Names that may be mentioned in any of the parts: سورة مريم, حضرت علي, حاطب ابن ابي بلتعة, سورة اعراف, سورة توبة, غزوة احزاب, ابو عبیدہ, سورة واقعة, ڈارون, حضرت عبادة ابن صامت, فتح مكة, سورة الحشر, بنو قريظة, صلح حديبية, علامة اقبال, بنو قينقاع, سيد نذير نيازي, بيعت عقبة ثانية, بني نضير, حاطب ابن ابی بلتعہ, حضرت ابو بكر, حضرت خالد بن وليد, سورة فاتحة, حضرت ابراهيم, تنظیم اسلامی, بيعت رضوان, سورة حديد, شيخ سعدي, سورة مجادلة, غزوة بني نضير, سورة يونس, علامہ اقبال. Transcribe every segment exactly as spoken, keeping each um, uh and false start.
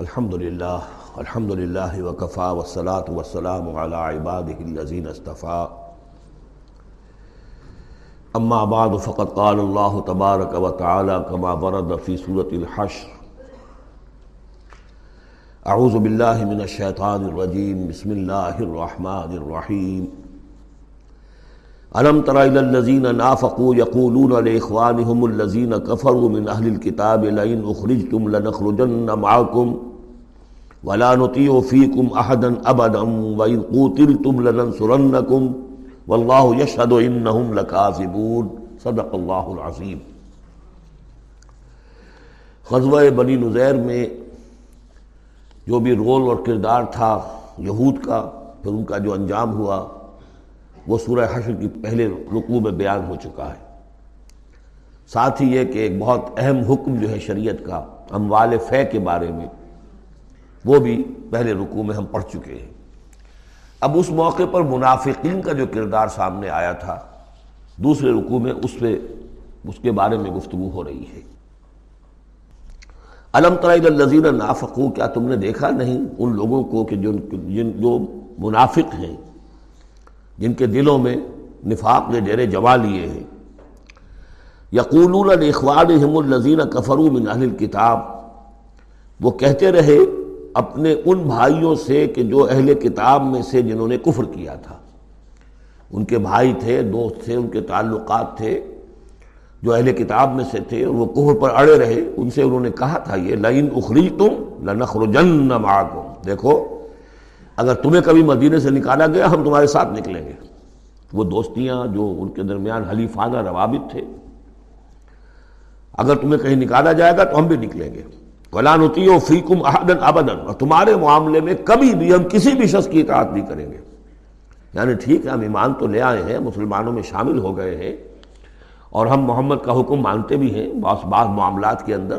الحمد لله الحمد لله وكفى والصلاة والسلام على عباده الذين اصطفى أما بعد فقد قال الله تبارك وتعالى كما ورد في سورة الحشر أعوذ بالله من الشيطان الرجيم بسم الله الرحمن الرحيم ألم تر إلى الذين نافقوا يقولون لإخوانهم الذين كفروا من أهل الكتاب لئن أخرجتم لنخرجن معكم ولا نطيع فيكم أحدا أبدا وإن قتلتم لننصرنكم واللہ یشہد انہم لکاذبون صدق اللہ العظیم۔ غزوہ بنی نضیر میں جو بھی رول اور کردار تھا یہود کا، پھر ان کا جو انجام ہوا وہ سورہ حشر کی پہلے رکوع میں بیان ہو چکا ہے۔ ساتھ ہی یہ کہ ایک بہت اہم حکم جو ہے شریعت کا اموال فے کے بارے میں، وہ بھی پہلے رکوع میں ہم پڑھ چکے ہیں۔ اب اس موقع پر منافقین کا جو کردار سامنے آیا تھا دوسرے رکوع میں، اس پہ اس کے بارے میں گفتگو ہو رہی ہے۔ الم تر الی الذین نافقوا، کیا تم نے دیکھا نہیں ان لوگوں کو کہ جو جن جو منافق ہیں، جن کے دلوں میں نفاق نے ڈیرے جما لیے ہیں۔ یقولون لاخوانہم الذین کفروا من اہل الکتاب، وہ کہتے رہے اپنے ان بھائیوں سے کہ جو اہل کتاب میں سے جنہوں نے کفر کیا تھا، ان کے بھائی تھے، دوست تھے، ان کے تعلقات تھے جو اہل کتاب میں سے تھے، اور وہ کفر پر اڑے رہے۔ ان سے انہوں نے کہا تھا یہ لئن اخرجتم لنخرجن معکم، دیکھو اگر تمہیں کبھی مدینے سے نکالا گیا ہم تمہارے ساتھ نکلیں گے۔ وہ دوستیاں جو ان کے درمیان حلیفانہ روابط تھے، اگر تمہیں کہیں نکالا جائے گا تو ہم بھی نکلیں گے۔ وَلَا نُطِيعُ فِيكُمْ أَحَدًا أَبَدًا، اور تمہارے معاملے میں کبھی بھی ہم کسی بھی شخص کی اطاعت نہیں کریں گے۔ یعنی ٹھیک ہے ہم ایمان تو لے آئے ہیں، مسلمانوں میں شامل ہو گئے ہیں، اور ہم محمد کا حکم مانتے بھی ہیں بعض بعض معاملات کے اندر،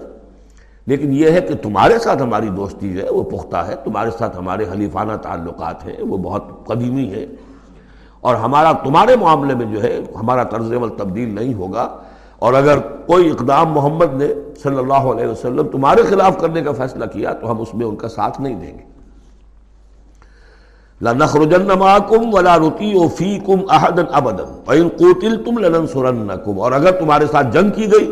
لیکن یہ ہے کہ تمہارے ساتھ ہماری دوستی جو ہے وہ پختہ ہے، تمہارے ساتھ ہمارے حلیفانہ تعلقات ہیں وہ بہت قدیمی ہیں، اور ہمارا تمہارے معاملے میں جو ہے ہمارا طرز عمل تبدیل نہیں ہوگا، اور اگر کوئی اقدام محمد نے صلی اللہ علیہ وسلم تمہارے خلاف کرنے کا فیصلہ کیا تو ہم اس میں ان کا ساتھ نہیں دیں گے۔ لَنَخْرُجَنَّ مَعَكُمْ وَلَا نُطِيعُ فِيكُمْ أَحَدًا أَبَدًا وَإِن قُوتِلْتُمْ لَنَنْصُرَنَّكُمْ، اور اگر تمہارے ساتھ جنگ کی گئی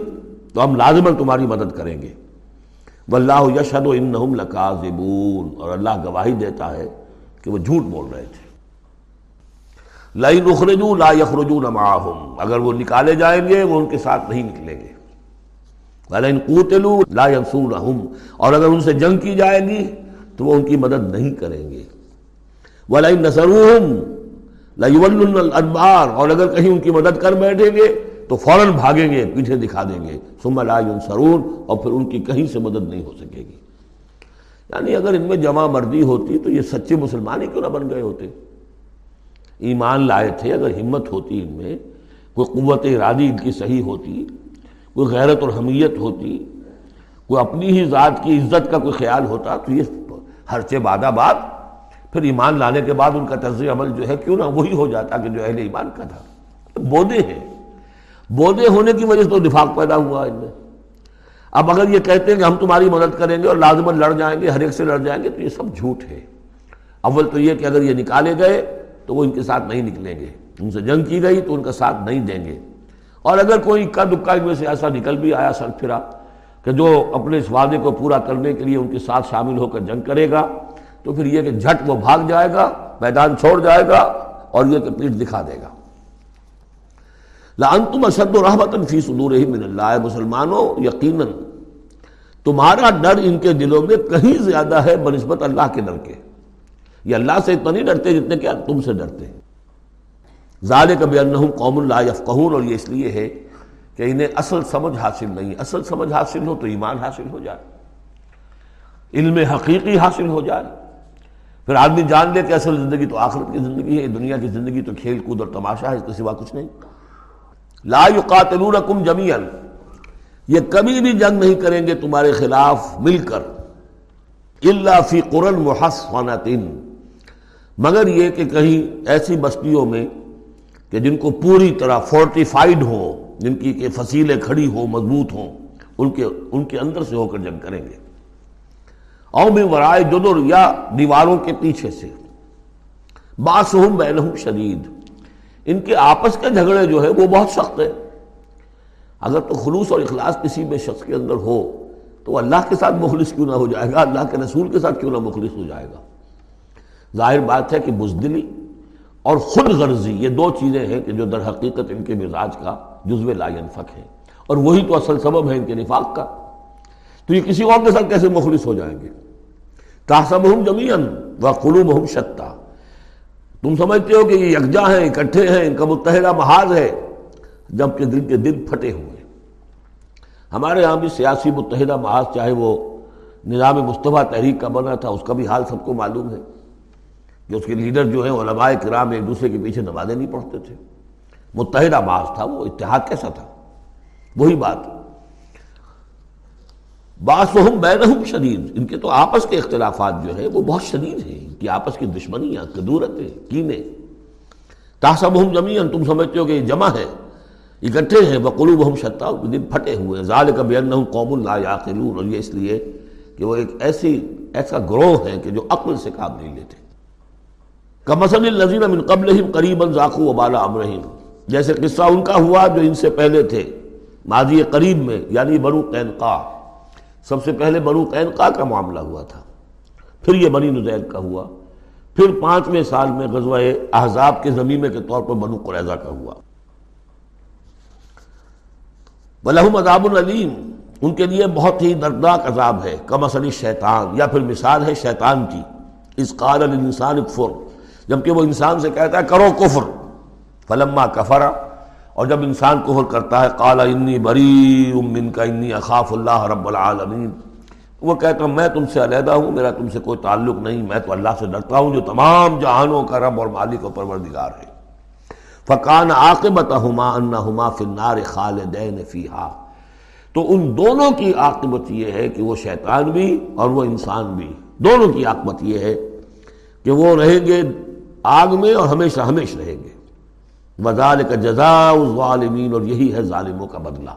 تو ہم لازماً تمہاری مدد کریں گے۔ وَاللَّهُ يَشْهَدُ إِنَّهُمْ لَكَاذِبُونَ، اور اللہ گواہی دیتا ہے کہ وہ جھوٹ بول رہے تھے۔ لَئِنْ اُخْرِجُوا لَا يَخْرُجُونَ مَعَهُمْ، اگر وہ نکالے جائیں گے وہ ان کے ساتھ نہیں نکلیں گے۔ وَلَئِنْ قُوتِلُوا لَا يَنْصُرُونَهُمْ، اور اگر ان سے جنگ کی جائے گی تو وہ ان کی مدد نہیں کریں گے۔ وَلَئِنْ نَصَرُوهُمْ لَيُوَلُّنَّ الْأَدْبَارَ، اور اگر کہیں ان کی مدد کر بیٹھیں گے تو فوراً بھاگیں گے، پیچھے دکھا دیں گے۔ ثُمَّ لَا يُنْصَرُونَ، اور پھر ان کی کہیں سے مدد نہیں ہو سکے گی۔ یعنی اگر ان میں جمع مردی ہوتی تو یہ سچے مسلمان ہی کیوں نہ بن گئے ہوتے، ایمان لائے تھے، اگر ہمت ہوتی ان میں، کوئی قوت ارادی ان کی صحیح ہوتی، کوئی غیرت اور حمیت ہوتی، کوئی اپنی ہی ذات کی عزت کا کوئی خیال ہوتا، تو یہ ہرچے بادہ باد پھر ایمان لانے کے بعد ان کا طرز عمل جو ہے کیوں نہ وہی ہو جاتا کہ جو اہل ایمان کا تھا۔ بودے ہیں، بودے ہونے کی وجہ سے تو نفاق پیدا ہوا ان میں۔ اب اگر یہ کہتے ہیں کہ ہم تمہاری مدد کریں گے اور لازماً لڑ جائیں گے، ہر ایک سے لڑ جائیں گے، تو یہ سب جھوٹ ہے۔ اول تو یہ کہ اگر یہ نکالے گئے تو وہ ان کے ساتھ نہیں نکلیں گے، ان سے جنگ کی گئی تو ان کا ساتھ نہیں دیں گے، اور اگر کوئی اکا دکا ان میں سے ایسا نکل بھی آیا سر پھرا کہ جو اپنے اس وعدے کو پورا کرنے کے لیے ان کے ساتھ شامل ہو کر جنگ کرے گا تو پھر یہ کہ جھٹ وہ بھاگ جائے گا، میدان چھوڑ جائے گا، اور یہ کہ پیٹ دکھا دے گا۔ لَأَنْتُمْ أَشَدُّ رَهْبَةً فِي صُدُورِهِمْ مِنَ اللَّهِ، مسلمانوں یقیناً تمہارا ڈر ان کے دلوں میں کہیں زیادہ ہے بنسبت اللہ کے ڈر کے۔ یہ اللہ سے اتنا نہیں ڈرتے جتنے کہ تم سے ڈرتے ہیں۔ ذالک بانہم قوم لا یفقہون، اور یہ اس لیے ہے کہ انہیں اصل سمجھ حاصل نہیں۔ اصل سمجھ حاصل ہو تو ایمان حاصل ہو جائے، علم حقیقی حاصل ہو جائے، پھر آدمی جان لے کہ اصل زندگی تو آخرت کی زندگی ہے، دنیا کی زندگی تو کھیل کود اور تماشا ہے، اس کے سوا کچھ نہیں۔ لا یقاتلونکم جمیعا، یہ کبھی بھی جنگ نہیں کریں گے تمہارے خلاف مل کر۔ الا فی قرى محصنۃ، مگر یہ کہ کہیں ایسی بستیوں میں کہ جن کو پوری طرح فورٹیفائیڈ ہوں، جن کی کہ فصیلیں کھڑی ہوں، مضبوط ہوں، ان کے ان کے اندر سے ہو کر جنگ کریں گے۔ او من ورائے جدر، یا دیواروں کے پیچھے سے. باسہم بینہم شدید، ان کے آپس کے جھگڑے جو ہے وہ بہت سخت ہیں. اگر تو خلوص اور اخلاص کسی میں شخص کے اندر ہو تو اللہ کے ساتھ مخلص کیوں نہ ہو جائے گا، اللہ کے رسول کے ساتھ کیوں نہ مخلص ہو جائے گا. ظاہر بات ہے کہ بزدلی اور خود غرضی یہ دو چیزیں ہیں کہ جو در حقیقت ان کے مزاج کا جزو لا ینفک ہے، اور وہی تو اصل سبب ہے ان کے نفاق کا. تو یہ کسی اور کے ساتھ کیسے مخلص ہو جائیں گے؟ تحسبہم جمیعا وقلوبہم شتیٰ، تم سمجھتے ہو کہ یہ یکجا ہیں، اکٹھے ہیں، ان کا متحدہ محاذ ہے، جبکہ دل کے دل پھٹے ہوئے. ہمارے ہاں بھی سیاسی متحدہ محاذ چاہے وہ نظام مصطفیٰ تحریک کا بنا تھا، اس کا بھی حال سب کو معلوم ہے کہ اس کے لیڈر جو ہیں علماء کرام ایک دوسرے کے پیچھے نمازیں نہیں پڑھتے تھے. متحدہ محاذ تھا وہ، اتحاد کیسا تھا؟ وہی بات. باسہم بینہم شدید، ان کے تو آپس کے اختلافات جو ہے وہ بہت شدید ہیں، ان کی آپس کی دشمنیاں، کدورتیں، کینے. تحسبہم جمیعا، تم سمجھتے ہو کہ یہ جمع ہے، اکٹھے ہیں. وقلوبہم شتیٰ، دل پھٹے ہوئے ہیں. ذالک بانہم قوم لا یعقلون، اور یہ اس لیے کہ وہ ایک ایسی ایسا گروہ ہے کہ جو عقل سے کام نہیں لیتے. کمثل الذین من قبلہم قریبا ذاقوا وبال امرہم، جیسے قصہ ان کا ہوا جو ان سے پہلے تھے ماضی قریب میں، یعنی بنو قینقاع. سب سے پہلے بنو قینقاع کا معاملہ ہوا تھا، پھر یہ بنی نضیر کا ہوا، پھر پانچویں سال میں غزوہ احزاب کے ضمیمے کے طور پر بنو قریظہ کا ہوا. وَلَهُمْ عَذَابٌ عَلِيمٌ، ان کے لیے بہت ہی دردناک عذاب ہے. کَمَثَلِ الشَّیْطَانِ، یا پھر مثال ہے شیطان کی. اِذْ قَالَ لِلْإِنسَانِ اکْفُرْ، جبکہ وہ انسان سے کہتا ہے کرو کفر. فَلَمَّا کَفَرَ، اور جب انسان کفر کرتا ہے، قَالَ إِنِّي بَرِيءٌ مِّنْكَ إِنِّي أَخَافُ اللَّهَ رَبَّ الْعَالَمِينَ، وہ کہتا ہے میں تم سے علیحدہ ہوں، میرا تم سے کوئی تعلق نہیں، میں تو اللہ سے ڈرتا ہوں جو تمام جہانوں کا رب اور مالک اور پروردگار ہے. فَقَانَ عَاقِبَتَهُمَا أَنَّهُمَا فِي النَّارِ خَالِدَيْنِ فِيهَا، تو ان دونوں کی عاقبت یہ ہے کہ وہ شیطان بھی اور وہ انسان بھی، دونوں کی عاقبت یہ ہے کہ وہ رہیں گے آگ میں اور ہمیشہ ہمیشہ رہیں گے. وَذَلِكَ جَزَاءُ الظَّالِمِينَ، اور یہی ہے ظالموں کا بدلہ.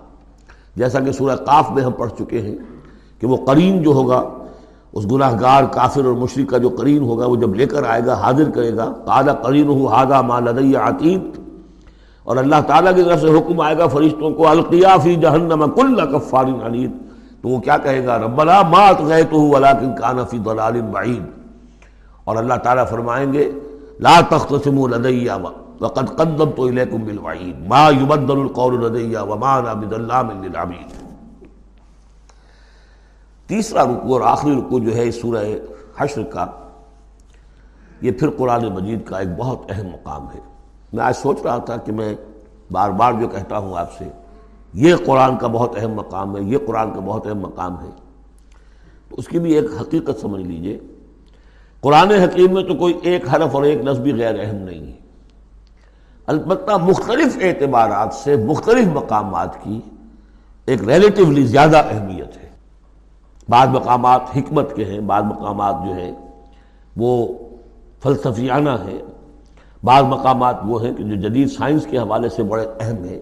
جیسا کہ سورہ قاف میں ہم پڑھ چکے ہیں کہ وہ قرین جو ہوگا، اس گناہگار کافر اور مشرک کا جو قرین ہوگا، وہ جب لے کر آئے گا، حاضر کرے گا، قَالَ قَرِينُهُ هَذَا مَا لَدَيَّ عَتِيدٌ، اور اللہ تعالیٰ کی طرف سے حکم آئے گا فرشتوں کو، القیا فی جہنم کل کفار عنید، تو وہ کیا کہے گا؟ ربنا ما اطغیتہ ولکن کان فی ضلال بعید، اور اللہ تعالیٰ فرمائیں گے لا تختصموا لدی وقد قدمت الیکم بالوعید ما یبدل القول لدی وما انا بظلام للعبید. تیسرا رکوع اور آخری رکوع جو ہے سورہ حشر کا، یہ پھر قرآن مجید کا ایک بہت اہم مقام ہے. میں آج سوچ رہا تھا کہ میں بار بار جو کہتا ہوں آپ سے، یہ قرآن کا بہت اہم مقام ہے، یہ قرآن کا بہت اہم مقام ہے، تو اس کی بھی ایک حقیقت سمجھ لیجئے. قرآن حکیم میں تو کوئی ایک حرف اور ایک لفظ بھی غیر اہم نہیں ہے، البتہ مختلف اعتبارات سے مختلف مقامات کی ایک ریلیٹیولی زیادہ اہمیت ہے. بعض مقامات حکمت کے ہیں، بعض مقامات جو ہیں وہ فلسفیانہ ہیں، بعض مقامات وہ ہیں کہ جو جدید سائنس کے حوالے سے بڑے اہم ہیں،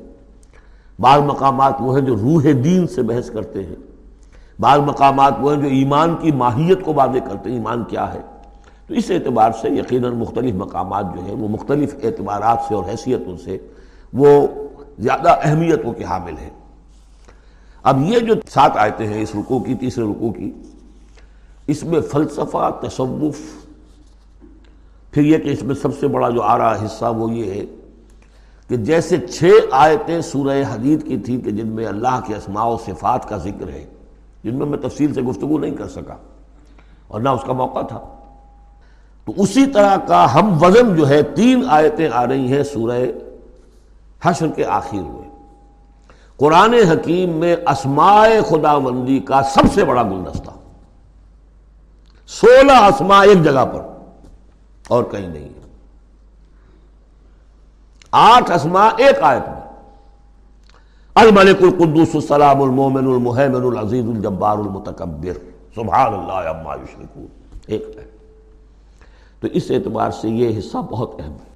بعض مقامات وہ ہیں جو روح دین سے بحث کرتے ہیں، بعض مقامات وہ ہیں جو ایمان کی ماہیت کو واضح کرتے ہیں، ایمان کیا ہے. تو اس اعتبار سے یقیناً مختلف مقامات جو ہیں وہ مختلف اعتبارات سے اور حیثیتوں سے وہ زیادہ اہمیتوں کے حامل ہیں. اب یہ جو سات آیتیں ہیں اس رکوع کی، تیسرے رکوع کی، اس میں فلسفہ، تصوف، پھر یہ کہ اس میں سب سے بڑا جو آ رہا حصہ وہ یہ ہے کہ جیسے چھ آیتیں سورہ حدید کی تھیں کہ جن میں اللہ کے اسماء و صفات کا ذکر ہے، جن میں میں تفصیل سے گفتگو نہیں کر سکا اور نہ اس کا موقع تھا، تو اسی طرح کا ہم وزن جو ہے تین آیتیں آ رہی ہیں سورہ حشر کے آخر میں. قرآن حکیم میں اسماء خداوندی کا سب سے بڑا گلدستہ، سولہ اسماء ایک جگہ پر اور کہیں نہیں، آٹھ اسماء ایک آیت میں. الملک القدوس السلام المؤمن المہیمن العزیز الجبار المتکبر سبحان اللہ عما یشرکون، ایک آیت. تو اس اعتبار سے یہ حصہ بہت اہم ہے.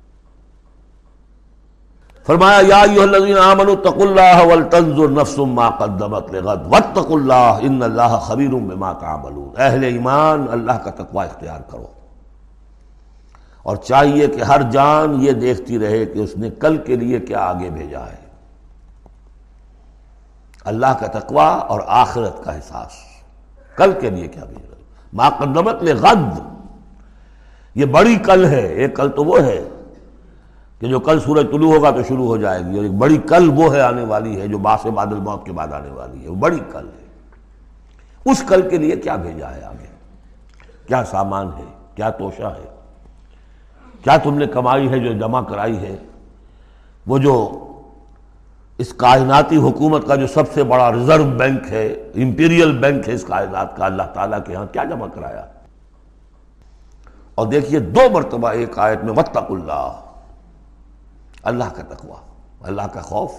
فرمایا یا ایھا الذین آمنوا اتقوا اللہ ولتنظر نفس ما قدمت لغد واتقوا اللہ ان اللہ خبیر بما تعملون. اہل ایمان اللہ کا تقوی اختیار کرو، اور چاہیے کہ ہر جان یہ دیکھتی رہے کہ اس نے کل کے لیے کیا آگے بھیجا ہے. اللہ کا تقوی اور آخرت کا احساس، کل کے لیے کیا بھیجا ہے. ما قدمت لغد، یہ بڑی کل ہے. ایک کل تو وہ ہے کہ جو کل سورج طلوع ہوگا تو شروع ہو جائے گی، اور ایک بڑی کل وہ ہے آنے والی ہے جو باعث بادل موت کے بعد آنے والی ہے، وہ بڑی کل ہے. اس کل کے لیے کیا بھیجا ہے آگے، کیا سامان ہے، کیا توشہ ہے، کیا تم نے کمائی ہے جو جمع کرائی ہے. وہ جو اس کائناتی حکومت کا جو سب سے بڑا ریزرو بینک ہے، امپیریل بینک ہے اس کائنات کا، اللہ تعالیٰ کے ہاں کیا جمع کرایا. اور دیکھیے دو مرتبہ ایک آیت میں واتقوا اللہ، اللہ کا تقویٰ، اللہ کا خوف.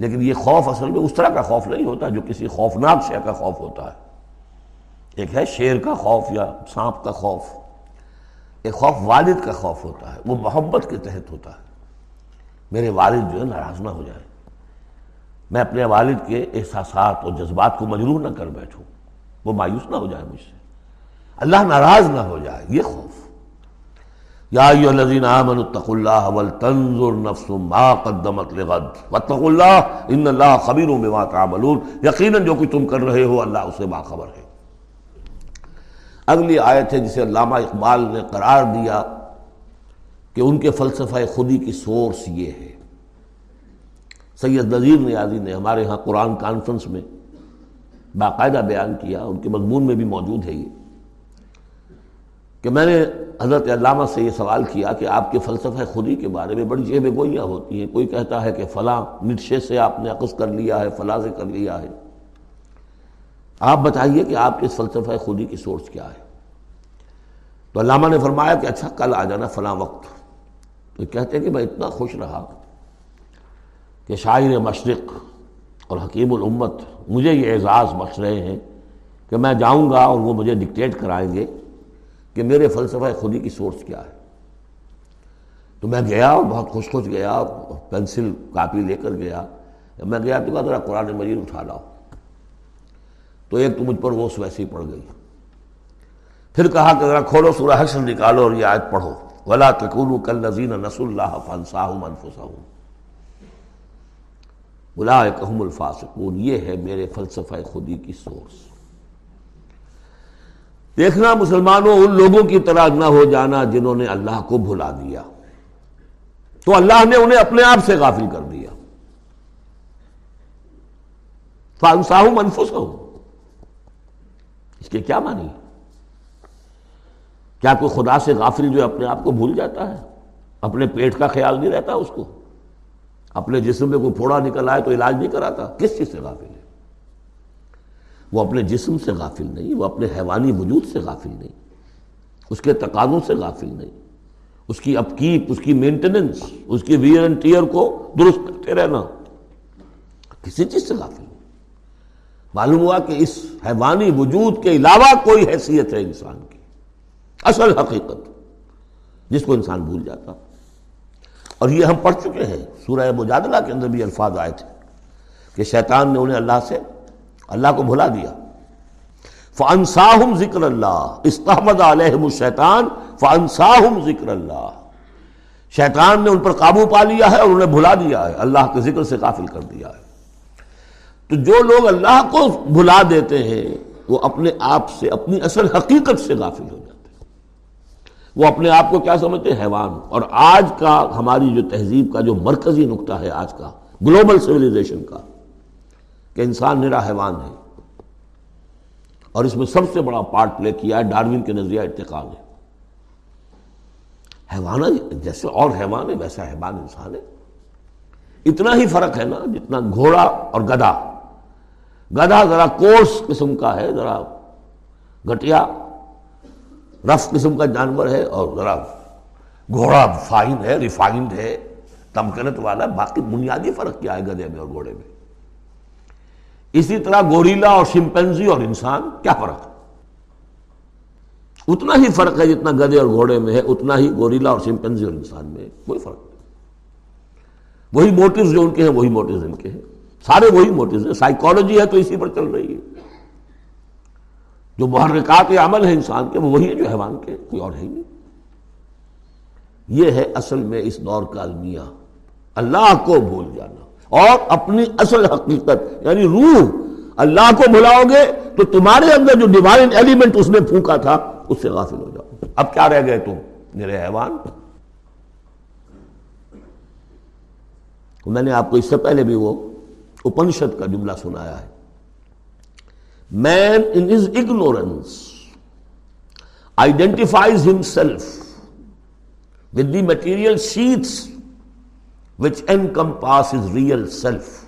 لیکن یہ خوف اصل میں اس طرح کا خوف نہیں ہوتا جو کسی خوفناک شے کا خوف ہوتا ہے. ایک ہے شیر کا خوف یا سانپ کا خوف، ایک خوف والد کا خوف ہوتا ہے، وہ محبت کے تحت ہوتا ہے. میرے والد جو ہے ناراض نہ ہو جائیں، میں اپنے والد کے احساسات اور جذبات کو مجروح نہ کر بیٹھوں، وہ مایوس نہ ہو جائے مجھ سے، اللہ ناراض نہ ہو جائے، یہ خوف. یا ایھا الذین آمنوا اتقوا اللہ ولتنظر نفس ما قدمت لغد واتقوا اللہ ان اللہ خبیر بما تعملون. یقیناً جو کچھ تم کر رہے ہو اللہ اس سے باخبر ہے. اگلی آیت ہے جسے علامہ اقبال نے قرار دیا کہ ان کے فلسفہ خودی کی سورس یہ ہے. سید نذیر نیازی نے ہمارے ہاں قرآن کانفرنس میں باقاعدہ بیان کیا، ان کے مضمون میں بھی موجود ہے یہ، کہ میں نے حضرت علامہ سے یہ سوال کیا کہ آپ کے فلسفہ خودی کے بارے میں بڑی جیب گوئیاں ہوتی ہیں. کوئی کہتا ہے کہ فلاں نقشے سے آپ نے اخذ کر لیا ہے، فلاں سے کر لیا ہے. آپ بتائیے کہ آپ کے اس فلسفہ خودی کی سورس کیا ہے. تو علامہ نے فرمایا کہ اچھا کل آ جانا فلاں وقت. تو کہتے ہیں کہ میں اتنا خوش رہا کہ شاعر مشرق اور حکیم الامت مجھے یہ اعزاز بخش رہے ہیں کہ میں جاؤں گا اور وہ مجھے ڈکٹیٹ کرائیں گے کہ میرے فلسفہ خودی کی سورس کیا ہے. تو میں گیا اور بہت خوش خوش گیا، پینسل کاپی لے کر گیا. جب میں گیا تو کہا ذرا قرآن مجید اٹھا لاؤ، تو ایک تو مجھ پر وہ ویسی پڑ گئی. پھر کہا کہ ذرا کھولو سورہ حشر نکالو اور یہ آیت پڑھو، وَلَا تَكُونُوا كَالَّذِينَ نَسُوا اللَّهَ فَأَنسَاهُمْ أَنفُسَهُمْ أُولَٰئِكَ هُمُ الْفَاسِقُونَ. یہ ہے میرے فلسفہ خودی کی سورس. دیکھنا مسلمانوں ان لوگوں کی طرح نہ ہو جانا جنہوں نے اللہ کو بھلا دیا، تو اللہ نے انہیں اپنے آپ سے غافل کر دیا. فَأَنسَاهُمْ أَنفُسَهُمْ، اس کے کیا معنی؟ کیا کوئی خدا سے غافل جو اپنے آپ کو بھول جاتا ہے؟ اپنے پیٹ کا خیال نہیں رہتا اس کو؟ اپنے جسم میں کوئی پھوڑا نکل آئے تو علاج نہیں کراتا؟ کس چیز سے غافل ہے؟ وہ اپنے جسم سے غافل نہیں، وہ اپنے حیوانی وجود سے غافل نہیں، اس کے تقاضوں سے غافل نہیں، اس کی اپکیپ، اس کی مینٹیننس، اس کی ویئر اینڈ ٹیئر کو درست کرتے رہنا، کسی چیز سے غافل نہیں. معلوم ہوا کہ اس حیوانی وجود کے علاوہ کوئی حیثیت ہے انسان کی، اصل حقیقت جس کو انسان بھول جاتا. اور یہ ہم پڑھ چکے ہیں، سورہ مجادلہ کے اندر بھی الفاظ آئے تھے کہ شیطان نے انہیں اللہ سے اللہ کو بھلا دیا. فَأَنسَاهُمْ ذِكْرَ اللَّهِ اسْتَحْوَذَ عَلَيْهِمُ الشَّيْطَانُ فَأَنسَاهُمْ ذِكْرَ اللَّهِ. شیطان نے ان پر قابو پا لیا ہے اور انہیں بھلا دیا ہے، اللہ کے ذکر سے غافل کر دیا ہے. تو جو لوگ اللہ کو بھلا دیتے ہیں وہ اپنے آپ سے، اپنی اصل حقیقت سے غافل ہو جاتے ہیں. وہ اپنے آپ کو کیا سمجھتے ہیں؟ حیوان. اور آج کا ہماری جو تہذیب کا جو مرکزی نقطہ ہے، آج کا گلوبل سویلائزیشن کا، کہ انسان نرا حیوان ہے. اور اس میں سب سے بڑا پارٹ پلے کیا ہے ڈارون کے نظریہ ارتقا نے. حیوان جیسے اور حیوان ہے ویسا حیوان انسان ہے. اتنا ہی فرق ہے نا جتنا گھوڑا اور گدھا. گدھا ذرا کورس قسم کا ہے، ذرا گھٹیا رف قسم کا جانور ہے، اور ذرا گھوڑا فائن ہے، ریفائنڈ ہے، تمکنت والا. باقی بنیادی فرق کیا ہے گدھے میں اور گھوڑے میں؟ اسی طرح گوریلا اور شمپینزی اور انسان، کیا فرق ہے؟ اتنا ہی فرق ہے جتنا گدھے اور گھوڑے میں ہے، اتنا ہی گوریلا اور شمپینزی اور انسان میں کوئی فرق نہیں. وہی موٹوز جو ان کے ہیں وہی موٹوز ان کے ہیں، سارے وہی موٹوز ہیں. سائیکالوجی ہے تو اسی پر چل رہی ہے. جو محرکات عمل ہیں انسان کے وہ وہی ہے جو حیوان کے، کوئی اور ہے ہی نہیں. یہ ہے اصل میں اس دور کا المیہ، اللہ کو بھول جانا اور اپنی اصل حقیقت یعنی روح. اللہ کو بھلاؤ گے تو تمہارے اندر جو ڈیوائن ایلیمنٹ اس نے پھونکا تھا اس سے غافل ہو جاؤ. اب کیا رہ گئے تم؟ میرے حیوان. میں نے آپ کو اس سے پہلے بھی وہ اپنشد کا جملہ سنایا ہے، man in his ignorance identifies himself with the material sheaths which encompass his real self.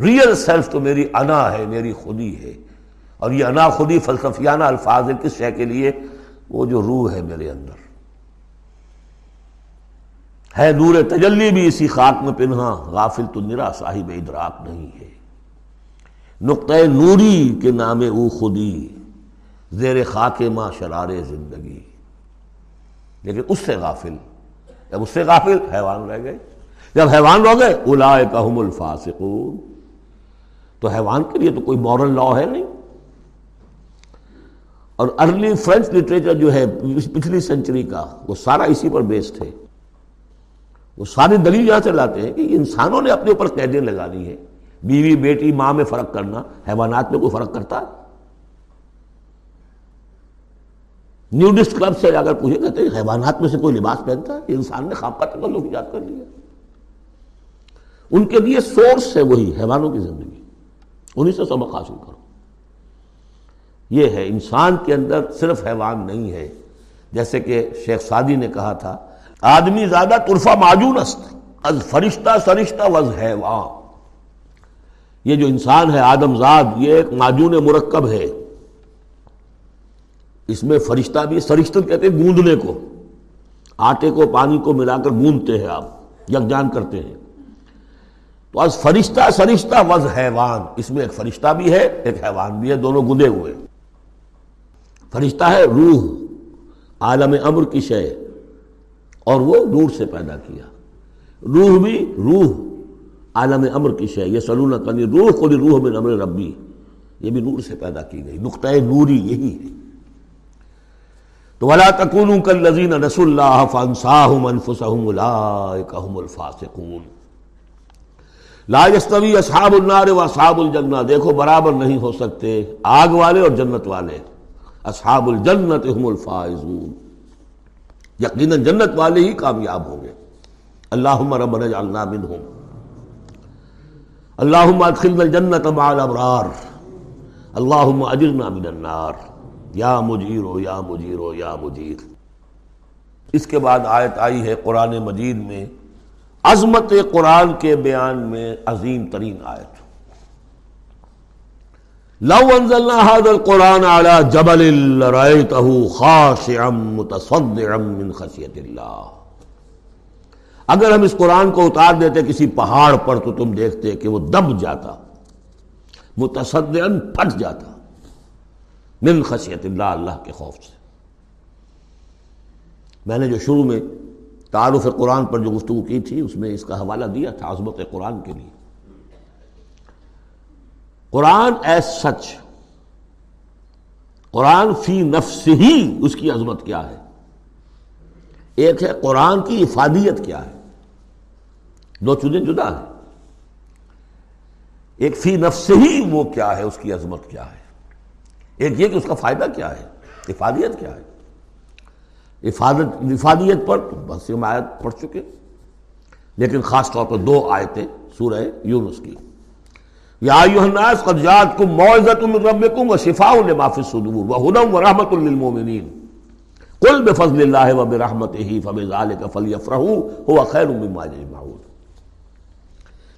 Real self تو میری انا ہے، میری خودی ہے. اور یہ انا خودی فلسفیانہ الفاظ ہے کس شے کے لیے؟ وہ جو روح ہے میرے اندر ہے، نور تجلی بھی اسی خاک میں پنہاں. غافل تو نرا صاحب ادراک نہیں ہے. نقطۂ نوری کے نام او خودی، زیر خاک ماں شرار زندگی. لیکن اس سے غافل، جب اس سے غافل حیوان رہ گئے. جب حیوان رہ گئے اولئک هم الفاسقون، تو حیوان کے لیے تو کوئی مورل لا ہے نہیں. اور ارلی فرینچ لٹریچر جو ہے پچھلی سینچری کا وہ سارا اسی پر بیسڈ ہے. وہ ساری دلیل یہاں سے لاتے ہیں کہ انسانوں نے اپنے اوپر قیدیں لگا دی ہیں. بیوی بیٹی ماں میں فرق کرنا، حیوانات میں کوئی فرق کرتا ہے؟ نیوڈسٹ کلب سے جا کر پوچھے، کہتے ہیں حیوانات میں سے کوئی لباس پہنتا ہے؟ انسان نے خاکہ تکلف ایجاد کر لیا. ان کے لیے سورس ہے وہی حیوانوں کی زندگی، انہی سے سبق حاصل کرو. یہ ہے انسان کے اندر صرف حیوان نہیں ہے. جیسے کہ شیخ سعدی نے کہا تھا، آدمی زیادہ طرفہ معجون است از فرشتہ سرشتہ وز حیوان. یہ جو انسان ہے آدم زاد، یہ ایک معجون مرکب ہے. اس میں فرشتہ بھی، سرشتہ کہتے ہیں گوندنے کو، آٹے کو پانی کو ملا کر گوندتے ہیں، آپ یکجان کرتے ہیں. تو از فرشتہ سرشتہ وز حیوان، اس میں ایک فرشتہ بھی ہے ایک حیوان بھی ہے، دونوں گندے ہوئے. فرشتہ ہے روح، عالم امر کی شے، اور وہ نور سے پیدا کیا. روح بھی، روح عالم امر کی شے، یہ سلونہ کنی روح کو دی روح من امر ربی، یہ بھی نور سے پیدا کی گئی. نقطۂ نوری یہی ہے. تو ولا تکونوا کالذین نسوا اللہ فانساہم انفسہم اولئک هم الفاسقون. لا یستوی اصحاب النار و اصحاب الجنہ، دیکھو برابر نہیں ہو سکتے آگ والے اور جنت والے. اصحاب الجنت هم الفائزون، یقیناً جنت والے ہی کامیاب ہوں گے. اللہم ربنا اجعلنا منہم، اللہم ادخلنا الجنت مع الابرار، اللہم اجرنا من النار، یا مجیرو یا مجیرو یا مجیر. اس کے بعد آیت آئی ہے قرآن مجید میں، عظمت قرآن کے بیان میں عظیم ترین آیت. لو انزلنا هذا القرآن على جبل لرأيته خاشعا متصدعا من خشية الله. اگر ہم اس قرآن کو اتار دیتے کسی پہاڑ پر تو تم دیکھتے کہ وہ دب جاتا، متصدعا پھٹ جاتا، من خشية الله، اللہ کے خوف سے. میں نے جو شروع میں تعارف قرآن پر جو گفتگو کی تھی اس میں اس کا حوالہ دیا تھا عظمت قرآن کے لیے. قرآن ایز سچ، قرآن فی نفس ہی، اس کی عظمت کیا ہے. ایک ہے قرآن کی افادیت کیا ہے، دو چیزیں جدا ہیں. ایک فی نفس ہی وہ کیا ہے، اس کی عظمت کیا ہے. ایک یہ کہ اس کا فائدہ کیا ہے، افادیت کیا ہے. افادت افادیت پر بس ہم آیت پڑھ چکے، لیکن خاص طور پر دو آیتیں سورہ یونس کی. یا ایھا الناس قد جاءتکم موعظۃ من ربکم وشفاء لما فی الصدور وھدی ورحمۃ للمؤمنین قل بفضل اللہ وبرحمتہ فبذلک فلیفرحوا هو خیر مما یجمعون.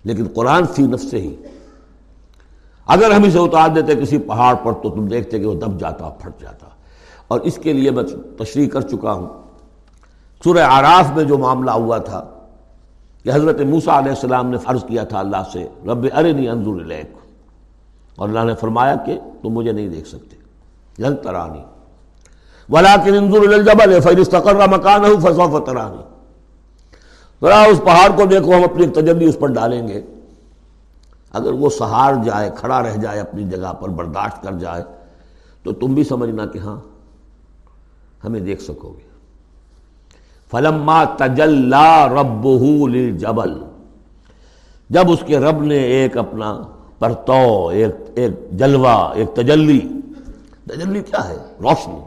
لیکن قرآن فی نفسہ ہی، اگر ہم اسے اتار دیتے کسی پہاڑ پر تو تم دیکھتے کہ وہ دب جاتا پھٹ جاتا. اور اس کے لیے میں تشریح کر چکا ہوں سورہ اعراف میں جو معاملہ ہوا تھا کہ حضرت موسیٰ علیہ السلام نے عرض کیا تھا اللہ سے، رب ارنی انظر الیک، اور اللہ نے فرمایا کہ تم مجھے نہیں دیکھ سکتے، لن ترانی ولکن انظر الی الجبل فإن استقر مکانہ فسوف ترانی. ذرا اس پہاڑ کو دیکھو، ہم اپنی تجلی اس پر ڈالیں گے، اگر وہ سہار جائے، کھڑا رہ جائے اپنی جگہ پر، برداشت کر جائے تو تم بھی سمجھنا کہ ہاں ہمیں دیکھ سکو گے. فلما تجلی ربہ للجبل، جب اس کے رب نے ایک اپنا پرتو، ایک ایک جلوہ، ایک تجلی، تجلی کیا ہے؟ روشنی،